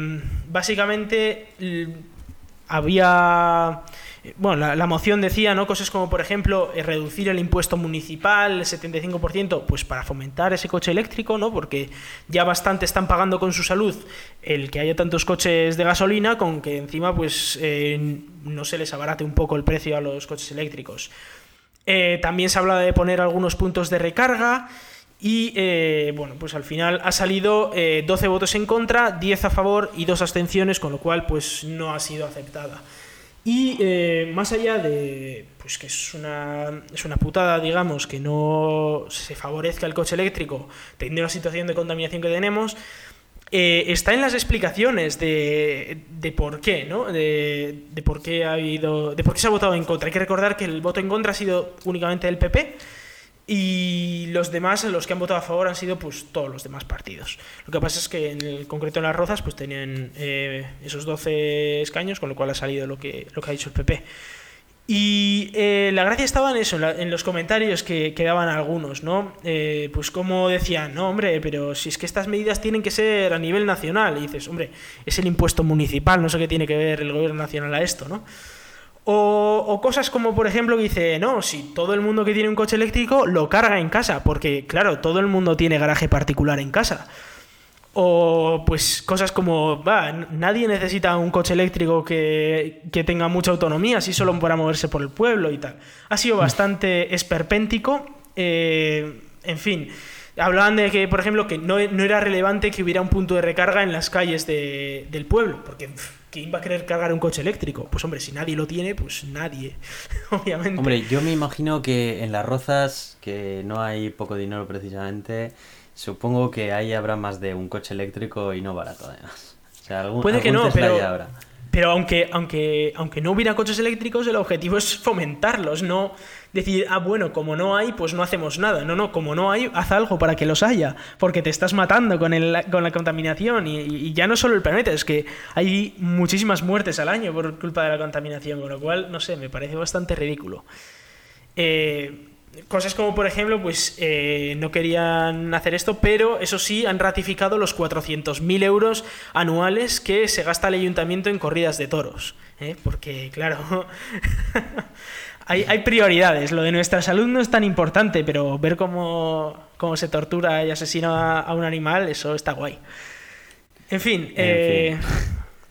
básicamente, había... Bueno, la, la moción decía, ¿no?, cosas como, por ejemplo, eh, reducir el impuesto municipal, el setenta y cinco por ciento, pues para fomentar ese coche eléctrico, ¿no?, porque ya bastante están pagando con su salud el que haya tantos coches de gasolina, con que encima pues eh, no se les abarate un poco el precio a los coches eléctricos. Eh, también se habla de poner algunos puntos de recarga y, eh, bueno, pues al final ha salido eh, doce votos en contra, diez a favor y dos abstenciones, con lo cual pues no ha sido aceptada. Y eh, más allá de pues que es una, es una putada, digamos, que no se favorezca el coche eléctrico teniendo la situación de contaminación que tenemos, eh, está en las explicaciones de, de por qué, ¿no? De, de por qué ha habido, de por qué se ha votado en contra. Hay que recordar que el voto en contra ha sido únicamente del P P y los demás, los que han votado a favor, han sido pues todos los demás partidos. Lo que pasa es que en el concreto en Las Rozas pues tenían eh, esos doce escaños, con lo cual ha salido lo que, lo que ha dicho el P P. Y eh, la gracia estaba en eso, en, la, en los comentarios que, que daban algunos, ¿no? Eh, pues como decían, no, hombre, pero si es que estas medidas tienen que ser a nivel nacional. Y dices, hombre, es el impuesto municipal, no sé qué tiene que ver el gobierno nacional a esto, ¿no? O, o cosas como, por ejemplo, que dice, no, si todo el mundo que tiene un coche eléctrico lo carga en casa, porque, claro, todo el mundo tiene garaje particular en casa. O pues cosas como, va, nadie necesita un coche eléctrico que, que tenga mucha autonomía, así solo para moverse por el pueblo y tal. Ha sido bastante esperpéntico. Eh, en fin, hablaban de que, por ejemplo, que no, no era relevante que hubiera un punto de recarga en las calles de, del pueblo, porque pff, ¿quién va a querer cargar un coche eléctrico? Pues hombre, si nadie lo tiene, pues nadie, obviamente. Hombre, yo me imagino que en Las Rozas, que no hay poco dinero precisamente... Supongo que ahí habrá más de un coche eléctrico y no barato, además. O sea, algún, puede que no, pero, pero aunque, aunque, aunque no hubiera coches eléctricos, el objetivo es fomentarlos, no decir, ah, bueno, como no hay, pues no hacemos nada. No, no, como no hay, haz algo para que los haya, porque te estás matando con, el, con la contaminación y, y ya no solo el planeta, es que hay muchísimas muertes al año por culpa de la contaminación, con lo cual, no sé, me parece bastante ridículo. Eh... Cosas como, por ejemplo, pues eh, no querían hacer esto, pero eso sí, han ratificado los cuatrocientos mil euros anuales que se gasta el ayuntamiento en corridas de toros, ¿eh? Porque, claro, hay, hay prioridades. Lo de nuestra salud no es tan importante, pero ver cómo, cómo se tortura y asesina a, a un animal, eso está guay. En fin, eh, en fin.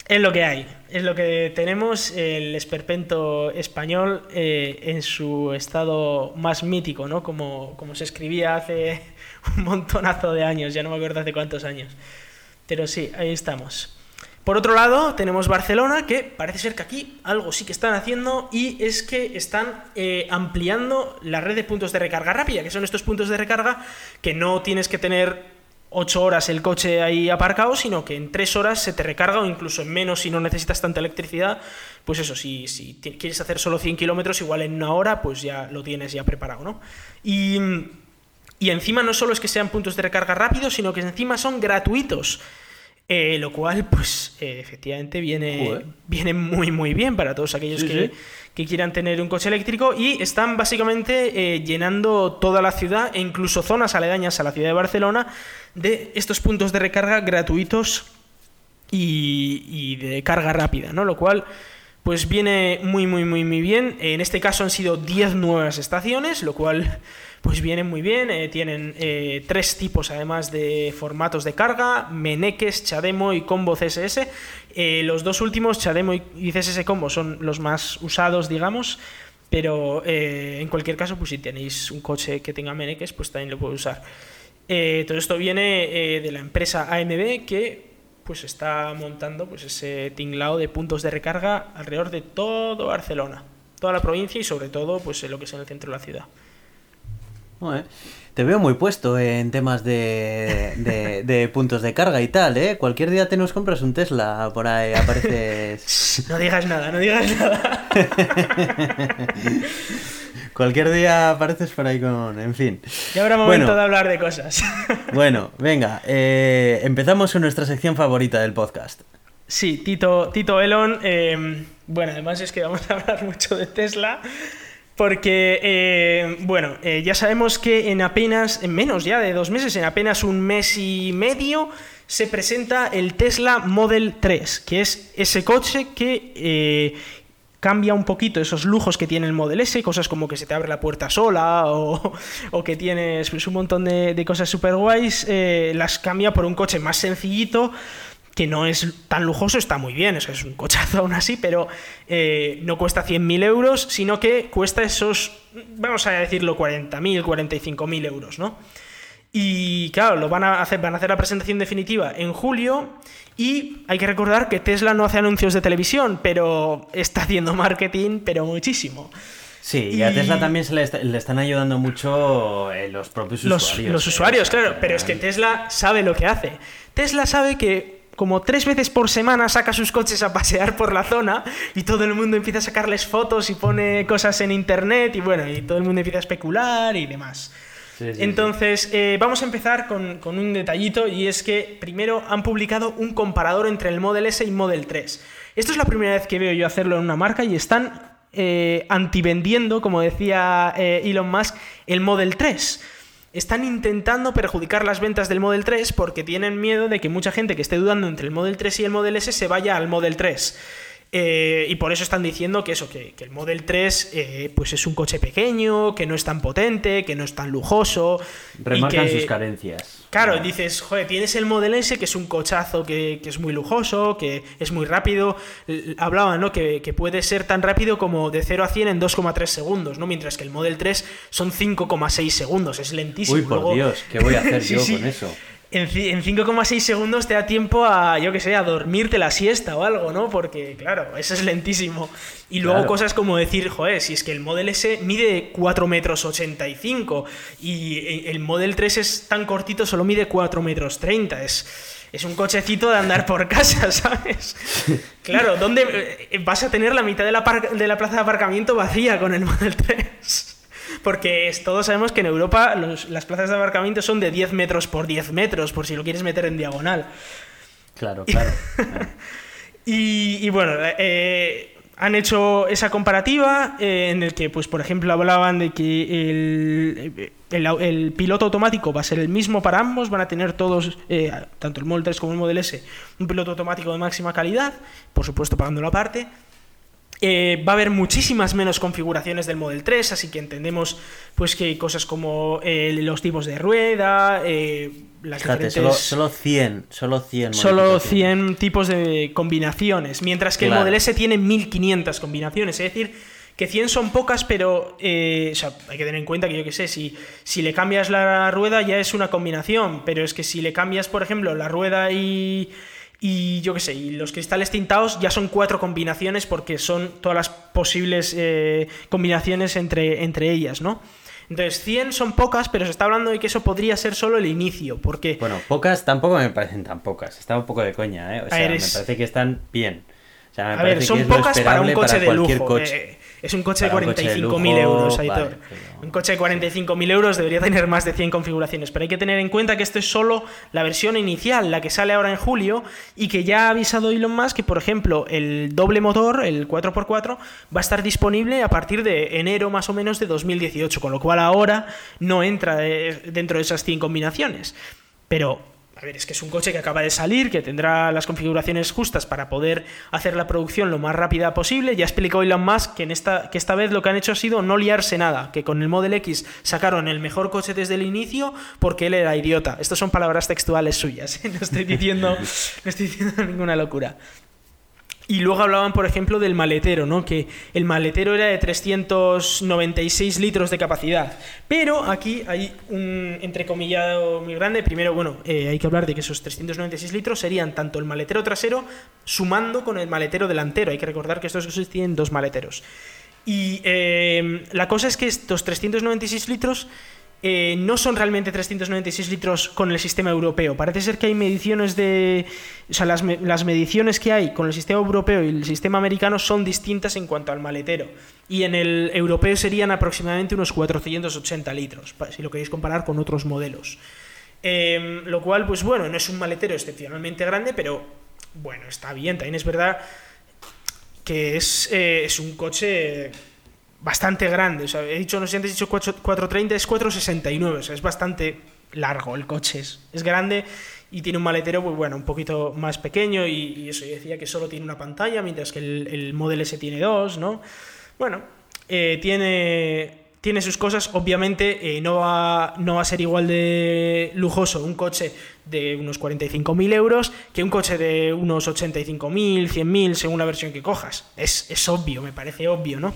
Es lo que hay. Es lo que tenemos, el esperpento español eh, en su estado más mítico, ¿no? Como, como se escribía hace un montonazo de años, ya no me acuerdo hace cuántos años. Pero sí, ahí estamos. Por otro lado, tenemos Barcelona, que parece ser que aquí algo sí que están haciendo, y es que están eh, ampliando la red de puntos de recarga rápida, que son estos puntos de recarga que no tienes que tener ocho horas el coche ahí aparcado, sino que en tres horas se te recarga, o incluso en menos si no necesitas tanta electricidad. Pues eso, si, si quieres hacer solo cien kilómetros, igual en una hora pues ya lo tienes ya preparado, ¿no? Y, y encima no solo es que sean puntos de recarga rápidos, sino que encima son gratuitos, eh, lo cual pues eh, efectivamente viene, Joder. viene muy muy bien para todos aquellos sí, que, sí. que quieran tener un coche eléctrico, y están básicamente eh, llenando toda la ciudad e incluso zonas aledañas a la ciudad de Barcelona de estos puntos de recarga gratuitos y, y de carga rápida, ¿no? Lo cual pues viene muy muy muy muy bien. En este caso han sido diez nuevas estaciones, lo cual pues viene muy bien. Eh, tienen eh, tres tipos además de formatos de carga: Meneques, Chademo y Combo C S S. Eh, los dos últimos, Chademo y C S S Combo, son los más usados, digamos, pero eh, en cualquier caso, pues si tenéis un coche que tenga Meneques, pues también lo podéis usar. Eh, todo esto viene eh, de la empresa A M B, que pues está montando pues ese tinglado de puntos de recarga alrededor de todo Barcelona, toda la provincia y sobre todo pues lo que es en el centro de la ciudad. Bueno, te veo muy puesto en temas de, de, de puntos de carga y tal, ¿eh? Cualquier día te nos compras un Tesla, por ahí apareces... No digas nada, no digas nada. Cualquier día apareces por ahí con... En fin. Ya habrá momento bueno, de hablar de cosas. Bueno, venga. Eh, empezamos con nuestra sección favorita del podcast. Sí, Tito, Tito Elon. Eh, bueno, además es que vamos a hablar mucho de Tesla... Porque, eh, bueno, eh, ya sabemos que en apenas, en menos ya de dos meses, en apenas un mes y medio, se presenta el Tesla Model tres, que es ese coche que eh, cambia un poquito esos lujos que tiene el Model S, cosas como que se te abre la puerta sola o, o que tienes pues, un montón de, de cosas super guays, eh, las cambia por un coche más sencillito, que no es tan lujoso, está muy bien, o sea, es un cochazo aún así, pero eh, no cuesta cien mil euros, sino que cuesta esos, vamos a decirlo, cuarenta mil, cuarenta y cinco mil euros, ¿no? Y claro, lo van a hacer, van a hacer la presentación definitiva en julio, y hay que recordar que Tesla no hace anuncios de televisión, pero está haciendo marketing, pero muchísimo. Sí, y a Tesla también se le, está, le están ayudando mucho eh, los propios los, usuarios. Los usuarios, eh, claro, pero es que Tesla sabe lo que hace. Tesla sabe que como tres veces por semana saca sus coches a pasear por la zona y todo el mundo empieza a sacarles fotos y pone cosas en internet y bueno, y todo el mundo empieza a especular y demás. Sí, sí, Entonces, sí. Eh, vamos a empezar con, con un detallito, y es que primero han publicado un comparador entre el Model S y Model tres. Esto es la primera vez que veo yo hacerlo en una marca, y están eh, antivendiendo, como decía eh, Elon Musk, el Model tres. Están intentando perjudicar las ventas del Model tres porque tienen miedo de que mucha gente que esté dudando entre el Model tres y el Model S se vaya al Model tres. Eh, y por eso están diciendo que eso, que, que el Model tres eh, pues es un coche pequeño, que no es tan potente, que no es tan lujoso. Remarcan que, sus carencias. Claro, yeah. Dices, joder, tienes el Model S, que es un cochazo que, que es muy lujoso, que es muy rápido. Hablaban, ¿no? Que, que puede ser tan rápido como de cero a cien en dos coma tres segundos, ¿no? Mientras que el Model tres son cinco coma seis segundos, es lentísimo. Uy, por Luego... Dios, ¿qué voy a hacer sí, yo sí. con eso? En cinco coma seis segundos te da tiempo a, yo que sé, a dormirte la siesta o algo, ¿no? Porque, claro, eso es lentísimo. Y luego claro. Cosas como decir, joder, si es que el Model S mide cuatro metros ochenta y cinco y el Model tres es tan cortito, solo mide cuatro metros treinta. Es, es un cochecito de andar por casa, ¿sabes? Claro, ¿dónde vas a tener la mitad de la, par- de la plaza de aparcamiento vacía con el Model tres? Porque todos sabemos que en Europa los, las plazas de aparcamiento son de diez metros por diez metros, por si lo quieres meter en diagonal. Claro, claro. y, y bueno, eh, han hecho esa comparativa eh, en el que, pues por ejemplo, hablaban de que el, el, el piloto automático va a ser el mismo para ambos, van a tener todos, eh, tanto el Model tres como el Model S, un piloto automático de máxima calidad, por supuesto pagándolo aparte. Eh, va a haber muchísimas menos configuraciones del Model tres, así que entendemos pues que cosas como eh, los tipos de rueda, eh, las Fíjate, diferentes... Solo, solo cien, solo cien. Solo cien tipos de combinaciones, mientras que claro. El Model S tiene mil quinientas combinaciones, es decir, que cien son pocas, pero eh, o sea, hay que tener en cuenta que yo que sé, si, si le cambias la rueda ya es una combinación, pero es que si le cambias, por ejemplo, la rueda y... Y yo qué sé, y los cristales tintados ya son cuatro combinaciones porque son todas las posibles eh, combinaciones entre, entre ellas, ¿no? Entonces, cien son pocas, pero se está hablando de que eso podría ser solo el inicio, porque... Bueno, pocas tampoco me parecen tan pocas, está un poco de coña, ¿eh? O sea, eres... me parece que están bien. O sea, me a parece ver, son que es pocas para un coche para de lujo, coche. Eh... Es un coche para de cuarenta y cinco mil euros, Aitor. Vale, pero... Un coche de cuarenta y cinco mil euros debería tener más de cien configuraciones, pero hay que tener en cuenta que esto es solo la versión inicial, la que sale ahora en julio, y que ya ha avisado Elon Musk que, por ejemplo, el doble motor, el cuatro por cuatro, va a estar disponible a partir de enero más o menos de dos mil dieciocho, con lo cual ahora no entra de, dentro de esas cien combinaciones. Pero... A ver, es que es un coche que acaba de salir, que tendrá las configuraciones justas para poder hacer la producción lo más rápida posible. Ya explicó Elon Musk que, en esta, que esta vez lo que han hecho ha sido no liarse nada, que con el Model X sacaron el mejor coche desde el inicio porque él era idiota. Estas son palabras textuales suyas, ¿eh? No estoy diciendo, no estoy diciendo ninguna locura. Y luego hablaban, por ejemplo, del maletero, ¿no? Que el maletero era de trescientos noventa y seis litros de capacidad. Pero aquí hay un entrecomillado muy grande. Primero, bueno, eh, hay que hablar de que esos trescientos noventa y seis litros serían tanto el maletero trasero sumando con el maletero delantero. Hay que recordar que estos coches tienen dos maleteros. Y eh, la cosa es que estos trescientos noventa y seis litros eh, no son realmente trescientos noventa y seis litros con el sistema europeo. Parece ser que hay mediciones de... O sea, las, las mediciones que hay con el sistema europeo y el sistema americano son distintas en cuanto al maletero. Y en el europeo serían aproximadamente unos cuatrocientos ochenta litros, si lo queréis comparar con otros modelos. Eh, lo cual, pues bueno, no es un maletero excepcionalmente grande, pero bueno, está bien. También es verdad que es, eh, es un coche bastante grande. O sea, he dicho, no sé si antes he dicho cuatro treinta, es cuatro sesenta y nueve, o sea, es bastante largo el coche, es, es grande y tiene un maletero, pues bueno, un poquito más pequeño y, y eso, yo decía que solo tiene una pantalla, mientras que el, el Model S tiene dos, ¿no? Bueno, eh, tiene... Tiene sus cosas, obviamente eh, no, va, no va a ser igual de lujoso un coche de unos cuarenta y cinco mil euros que un coche de unos ochenta y cinco mil, cien mil, según la versión que cojas. Es, es obvio, me parece obvio, ¿no?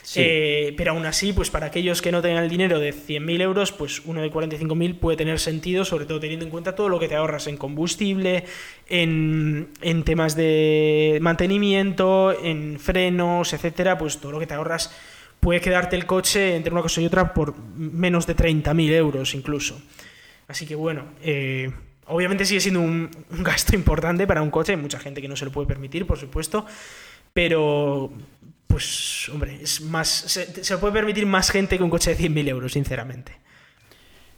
Sí. Eh, pero aún así, pues para aquellos que no tengan el dinero de cien mil euros, pues uno de cuarenta y cinco mil puede tener sentido, sobre todo teniendo en cuenta todo lo que te ahorras en combustible, en, en temas de mantenimiento, en frenos, etcétera, pues todo lo que te ahorras. Puede quedarte el coche entre una cosa y otra por menos de treinta mil euros incluso. Así que bueno, eh, obviamente sigue siendo un, un gasto importante para un coche. Hay mucha gente que no se lo puede permitir, por supuesto. Pero, pues, hombre, es más, se, se lo puede permitir más gente que un coche de cien mil euros, sinceramente.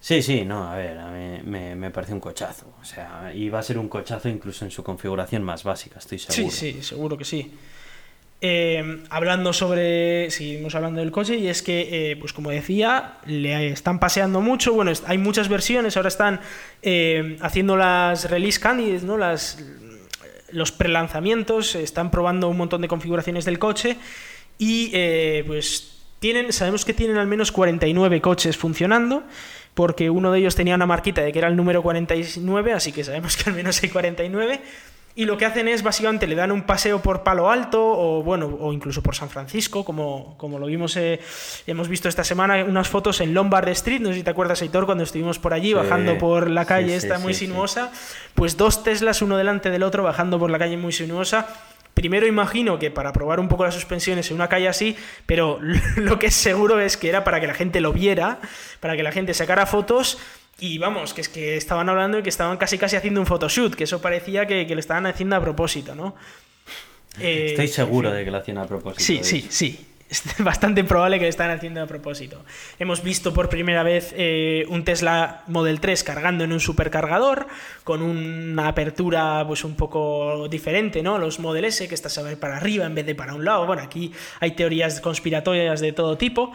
Sí, sí, no, a ver, a mí me, me parece un cochazo. O sea, y va a ser un cochazo incluso en su configuración más básica, estoy seguro. Sí, sí, seguro que sí. Eh, hablando sobre, seguimos hablando del coche, y es que, eh, pues como decía, le están paseando mucho. Bueno, hay muchas versiones, ahora están eh, haciendo las release candidates, ¿no? Las, los prelanzamientos, están probando un montón de configuraciones del coche y eh, pues tienen, sabemos que tienen al menos cuarenta y nueve coches funcionando, porque uno de ellos tenía una marquita de que era el número cuarenta y nueve, así que sabemos que al menos hay cuarenta y nueve. Y lo que hacen es, básicamente, le dan un paseo por Palo Alto o, bueno, o incluso por San Francisco, como, como lo vimos, eh, hemos visto esta semana unas fotos en Lombard Street, no sé si te acuerdas, Aitor, cuando estuvimos por allí, sí, bajando por la calle, sí, esta sí, muy sí, sinuosa, sí. Pues dos Teslas, uno delante del otro, bajando por la calle muy sinuosa. Primero imagino que para probar un poco las suspensiones en una calle así, pero lo que es seguro es que era para que la gente lo viera, para que la gente sacara fotos. Y vamos, que es que estaban hablando y que estaban casi casi haciendo un photoshoot, que eso parecía que, que lo estaban haciendo a propósito, ¿no? Eh, Estoy seguro de que lo hacían a propósito. Sí, sí, sí. Es bastante probable que lo estaban haciendo a propósito. Hemos visto por primera vez eh, un Tesla Model tres cargando en un supercargador, con una apertura pues un poco diferente, ¿no? Los Model S, que estás a ver para arriba en vez de para un lado. Bueno, aquí hay teorías conspiratorias de todo tipo.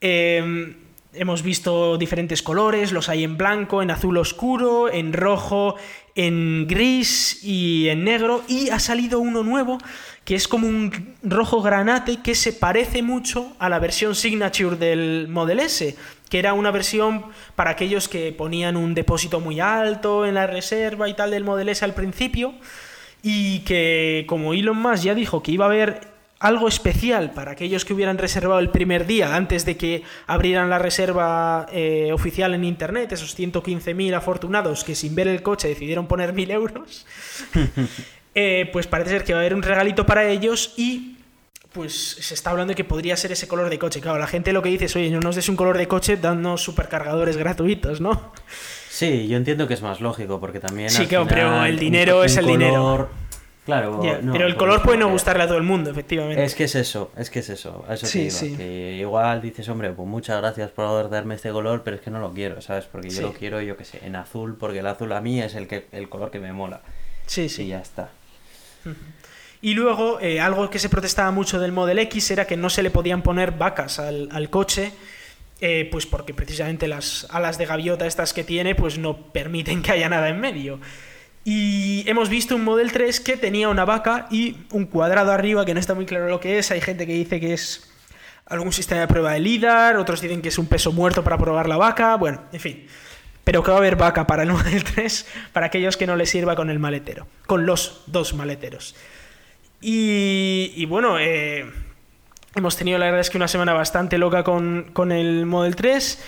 Eh... Hemos visto diferentes colores, los hay en blanco, en azul oscuro, en rojo, en gris y en negro. Y ha salido uno nuevo que es como un rojo granate que se parece mucho a la versión Signature del Model S, que era una versión para aquellos que ponían un depósito muy alto en la reserva y tal del Model S al principio, y que, como Elon Musk ya dijo que iba a haber algo especial para aquellos que hubieran reservado el primer día antes de que abrieran la reserva eh, oficial en internet, esos ciento quince mil afortunados que sin ver el coche decidieron poner mil euros, eh, pues parece ser que va a haber un regalito para ellos. Y pues se está hablando de que podría ser ese color de coche. Claro, la gente lo que dice es: oye, no nos des un color de coche, danos supercargadores gratuitos, ¿no? Sí, yo entiendo que es más lógico, porque también sí, al que final, pero el dinero un, es un el color... dinero. Claro, yeah, no, pero el color puede no gustarle a todo el mundo, efectivamente. Es que es eso, es que es eso. eso sí, digo, sí. Que igual dices: hombre, pues muchas gracias por darme este color, pero es que no lo quiero, ¿sabes? Porque sí. Yo lo quiero, yo qué sé, en azul, porque el azul a mí es el que el color que me mola. Sí, sí. Y ya está. Uh-huh. Y luego, eh, algo que se protestaba mucho del Model X era que no se le podían poner vacas al, al coche, eh, pues porque precisamente las alas de gaviota estas que tiene, pues no permiten que haya nada en medio. Y hemos visto un Model tres que tenía una vaca y un cuadrado arriba que no está muy claro lo que es. Hay gente que dice que es algún sistema de prueba de LIDAR, otros dicen que es un peso muerto para probar la vaca, bueno, en fin. Pero que va a haber vaca para el Model tres, para aquellos que no les sirva con el maletero, con los dos maleteros. Y, y bueno, eh, hemos tenido, la verdad es que una semana bastante loca con, con el Model tres.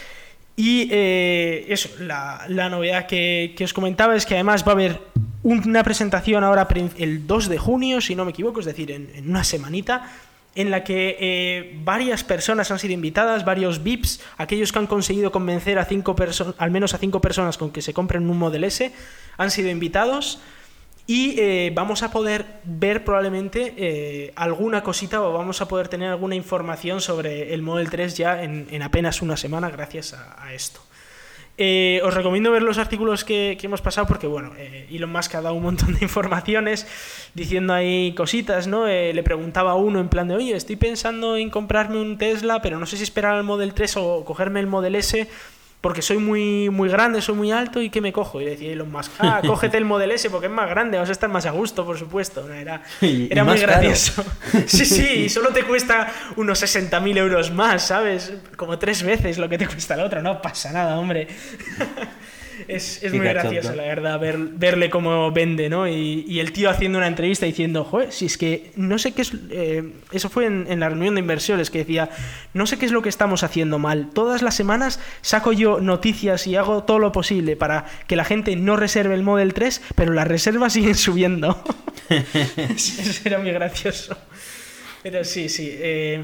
Y eh, eso, la, la novedad que, que os comentaba es que además va a haber una presentación ahora el dos de junio, si no me equivoco, es decir, en, en una semanita, en la que eh, varias personas han sido invitadas, varios V I Ps, aquellos que han conseguido convencer a cinco perso- al menos a cinco personas con que se compren un Model S, han sido invitados. Y eh, vamos a poder ver probablemente eh, alguna cosita, o vamos a poder tener alguna información sobre el Model tres ya en, en apenas una semana gracias a, a esto. Eh, os recomiendo ver los artículos que, que hemos pasado porque, bueno, eh, Elon Musk ha dado un montón de informaciones diciendo ahí cositas, ¿no? Eh, le preguntaba a uno en plan de, oye, estoy pensando en comprarme un Tesla, pero no sé si esperar al Model tres o cogerme el Model S, porque soy muy, muy grande, soy muy alto, ¿y qué me cojo? Y decía Elon Musk, ah, cógete el Model S porque es más grande, vas a estar más a gusto, por supuesto. Era, era muy gracioso. Caro. Sí, sí, y solo te cuesta unos sesenta mil euros más, ¿sabes? Como tres veces lo que te cuesta el otro, no pasa nada, hombre. Es, es muy gracioso, la verdad, ver, verle cómo vende, ¿no? Y, y el tío haciendo una entrevista diciendo, joder, si es que no sé qué es... Eh, eso fue en, en la reunión de inversores, que decía, no sé qué es lo que estamos haciendo mal. Todas las semanas saco yo noticias y hago todo lo posible para que la gente no reserve el Model tres, pero las reservas siguen subiendo. Eso era muy gracioso. Pero sí, sí... Eh...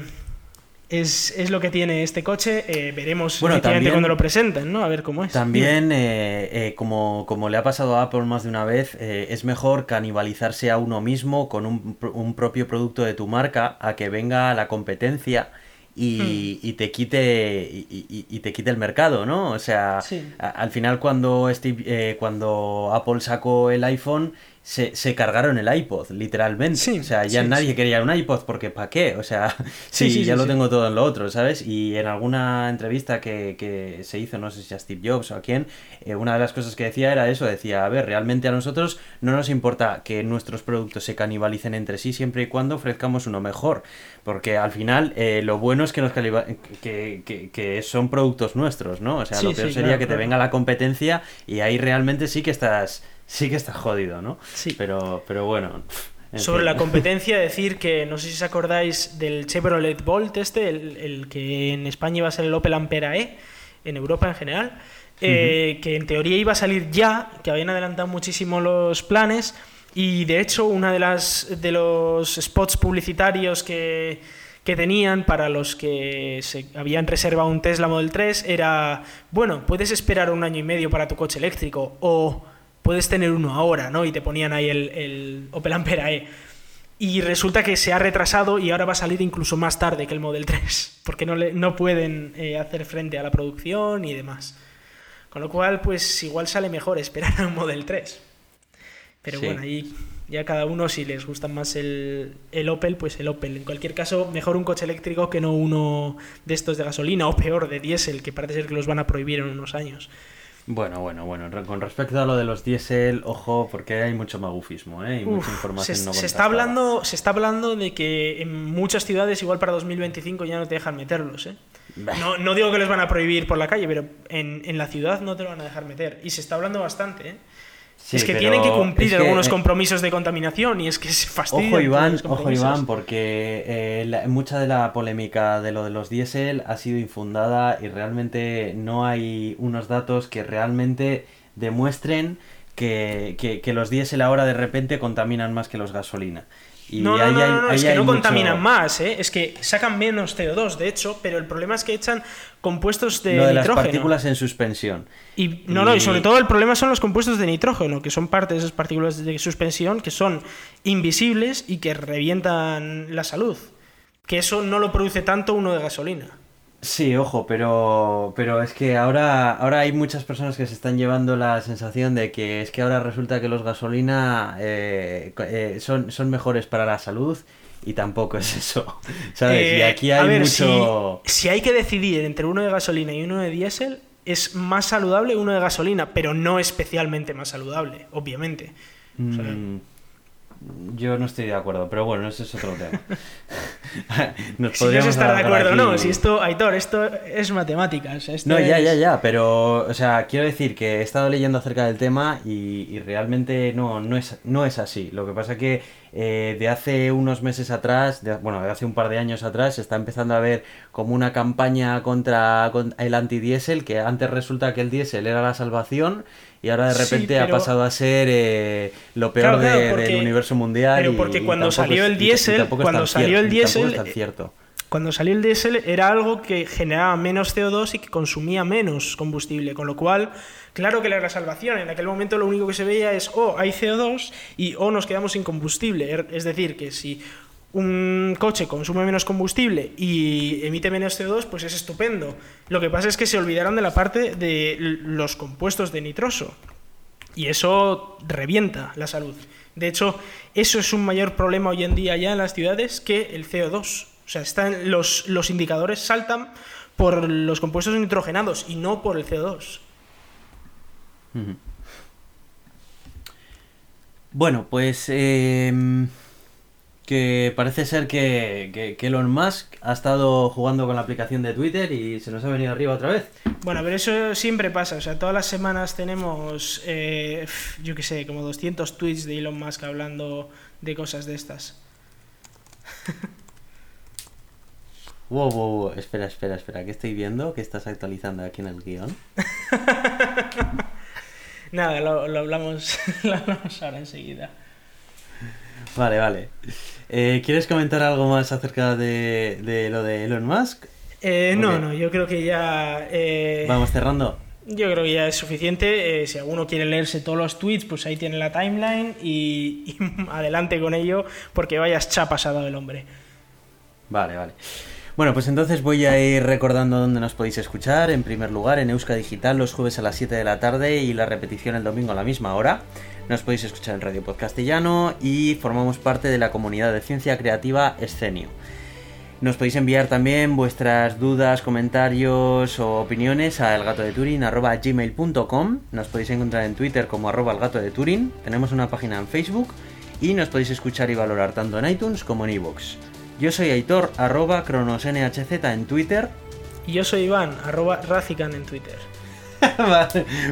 Es, es lo que tiene este coche. Eh, veremos bueno, también, cuando lo presenten, ¿no? A ver cómo es. También, eh, eh, como, como le ha pasado a Apple más de una vez, eh, es mejor canibalizarse a uno mismo con un, un propio producto de tu marca a que venga la competencia y, hmm. y te quite y, y, y te quite el mercado, ¿no? O sea, sí. a, al final cuando, Steve, eh, cuando Apple sacó el iPhone... Se, se cargaron el iPod, literalmente. Sí, o sea, ya sí, nadie sí. quería un iPod porque ¿para qué? O sea, sí, sí, sí ya sí, lo sí. tengo todo en lo otro, ¿sabes? Y en alguna entrevista que, que se hizo, no sé si a Steve Jobs o a quién, eh, una de las cosas que decía era eso, decía, a ver, realmente a nosotros no nos importa que nuestros productos se canibalicen entre sí siempre y cuando ofrezcamos uno mejor, porque al final eh, lo bueno es que, nos caliba- que, que, que son productos nuestros, ¿no? O sea, sí, lo peor sí, sería claro, que claro. te venga la competencia y ahí realmente sí que estás... Sí que está jodido, ¿no? Sí. Pero, pero bueno... Sobre fin. La competencia, decir que, no sé si os acordáis del Chevrolet Bolt este, el, el que en España iba a ser el Opel Ampera E, en Europa en general, eh, uh-huh. que en teoría iba a salir ya, que habían adelantado muchísimo los planes, y de hecho uno de, las, de los spots publicitarios que, que tenían para los que se habían reservado un Tesla Model tres era, bueno, puedes esperar un año y medio para tu coche eléctrico, o... puedes tener uno ahora, ¿no? Y te ponían ahí el, el Opel Ampera E. Y resulta que se ha retrasado y ahora va a salir incluso más tarde que el Model tres, porque no, le, no pueden eh, hacer frente a la producción y demás. Con lo cual, pues igual sale mejor esperar a un Model tres. Pero sí. bueno, ahí ya cada uno, si les gusta más el, el Opel, pues el Opel. En cualquier caso, mejor un coche eléctrico que no uno de estos de gasolina o peor, de diésel, que parece ser que los van a prohibir en unos años. Bueno, bueno, bueno. Con respecto a lo de los diésel, ojo, porque hay mucho magufismo, ¿eh? Y Uf, mucha información se, no se está hablando, se está hablando de que en muchas ciudades, igual para dos mil veinticinco, ya no te dejan meterlos, ¿eh? No, no digo que los van a prohibir por la calle, pero en, en la ciudad no te lo van a dejar meter. Y se está hablando bastante, ¿eh? Sí, es que tienen que cumplir es que, algunos compromisos de contaminación y es que se fastidia. Ojo Iván, ojo Iván, porque eh, la, mucha de la polémica de lo de los diésel ha sido infundada y realmente no hay unos datos que realmente demuestren que, que, que los diésel ahora de repente contaminan más que los gasolina. Y no, ahí, no, no, no, ahí, es que no mucho... contaminan más, ¿eh? Es que sacan menos C O dos, de hecho, pero el problema es que echan compuestos de, de nitrógeno. Las partículas en suspensión. Y, no, y... no, y sobre todo el problema son los compuestos de nitrógeno, que son parte de esas partículas de suspensión que son invisibles y que revientan la salud. Que eso no lo produce tanto uno de gasolina. Sí, ojo, pero pero es que ahora ahora hay muchas personas que se están llevando la sensación de que es que ahora resulta que los gasolina eh, eh, son, son mejores para la salud y tampoco es eso, ¿sabes? Eh, y aquí hay a ver, mucho... Si, si hay que decidir entre uno de gasolina y uno de diésel, es más saludable uno de gasolina, pero no especialmente más saludable, obviamente. O sea, mm. Yo no estoy de acuerdo, pero bueno, ese es otro tema. Nos podríamos si no estar de acuerdo, aquí... no, si esto, Aitor, esto es matemáticas. Esto no, es... ya, ya, ya, pero, o sea, quiero decir que he estado leyendo acerca del tema y, y realmente no, no es, no es así. Lo que pasa que eh, de hace unos meses atrás, de, bueno, de hace un par de años atrás, se está empezando a ver como una campaña contra, contra el antidiésel, que antes resulta que el diésel era la salvación y ahora de repente sí, pero... ha pasado a ser eh, lo peor claro, claro, de, porque... del universo mundial. Pero porque y, cuando y salió es, el diésel, cuando salió el diésel... Cuando salió el diésel era algo que generaba menos C O dos y que consumía menos combustible, con lo cual, claro que era la salvación. En aquel momento lo único que se veía es, oh, hay C O dos y oh, nos quedamos sin combustible. Es decir, que si un coche consume menos combustible y emite menos C O dos, pues es estupendo. Lo que pasa es que se olvidaron de la parte de los compuestos de nitroso y eso revienta la salud. De hecho, eso es un mayor problema hoy en día ya en las ciudades que el C O dos. O sea, están los, los indicadores saltan por los compuestos nitrogenados y no por el C O dos. Bueno, pues eh, que parece ser que, que, que Elon Musk ha estado jugando con la aplicación de Twitter y se nos ha venido arriba otra vez. Bueno, pero eso siempre pasa. O sea, todas las semanas tenemos, eh, yo qué sé, como doscientos tweets de Elon Musk hablando de cosas de estas. Wow, wow, wow, espera, espera, espera, ¿qué estoy viendo? ¿Qué estás actualizando aquí en el guión? Nada, lo, lo, hablamos, lo hablamos ahora enseguida. Vale, vale. Eh, ¿Quieres comentar algo más acerca de, de lo de Elon Musk? Eh, no, qué? no, yo creo que ya... Eh... ¿Vamos cerrando? Yo creo que ya es suficiente. Eh, si alguno quiere leerse todos los tweets, pues ahí tiene la timeline y, y adelante con ello, porque vayas chapas ha dado el hombre. Vale, vale. Bueno, pues entonces voy a ir recordando dónde nos podéis escuchar. En primer lugar, en Euska Digital los jueves a las siete de la tarde y la repetición el domingo a la misma hora. Nos podéis escuchar en Radio Podcastellano y formamos parte de la comunidad de ciencia creativa Escenio. Nos podéis enviar también vuestras dudas, comentarios o opiniones a elgatodeturing arroba gmail punto com. Nos podéis encontrar en Twitter como arroba elgatodeturing. Tenemos una página en Facebook y nos podéis escuchar y valorar tanto en iTunes como en iVoox. Yo soy Aitor, arroba cronosnhz en Twitter. Y yo soy Iván, arroba Racican en Twitter.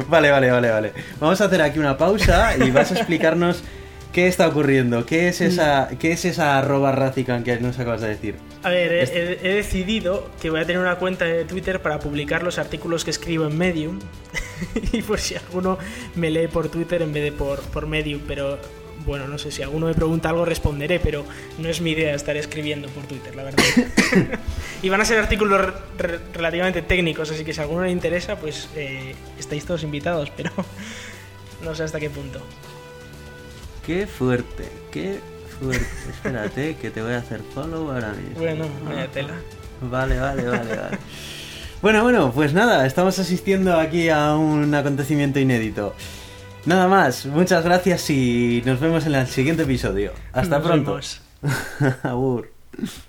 Vale, vale, vale, vale. Vamos a hacer aquí una pausa y vas a explicarnos qué está ocurriendo. ¿Qué es esa, qué es esa arroba Racican que nos acabas de decir? A ver, he, he, he decidido que voy a tener una cuenta de Twitter para publicar los artículos que escribo en Medium. Y por si alguno me lee por Twitter en vez de por, por Medium, pero... Bueno, no sé, si alguno me pregunta algo responderé, pero no es mi idea estar escribiendo por Twitter, la verdad. Y van a ser artículos re- relativamente técnicos, así que si a alguno le interesa, pues eh, estáis todos invitados, pero no sé hasta qué punto. Qué fuerte, qué fuerte. Espérate, que te voy a hacer follow ahora mismo. Bueno, vaya tela. Vale, vale, vale, vale. Bueno, bueno, pues nada, estamos asistiendo aquí a un acontecimiento inédito. Nada más, muchas gracias y nos vemos en el siguiente episodio. Hasta nos pronto. Vemos. Abur.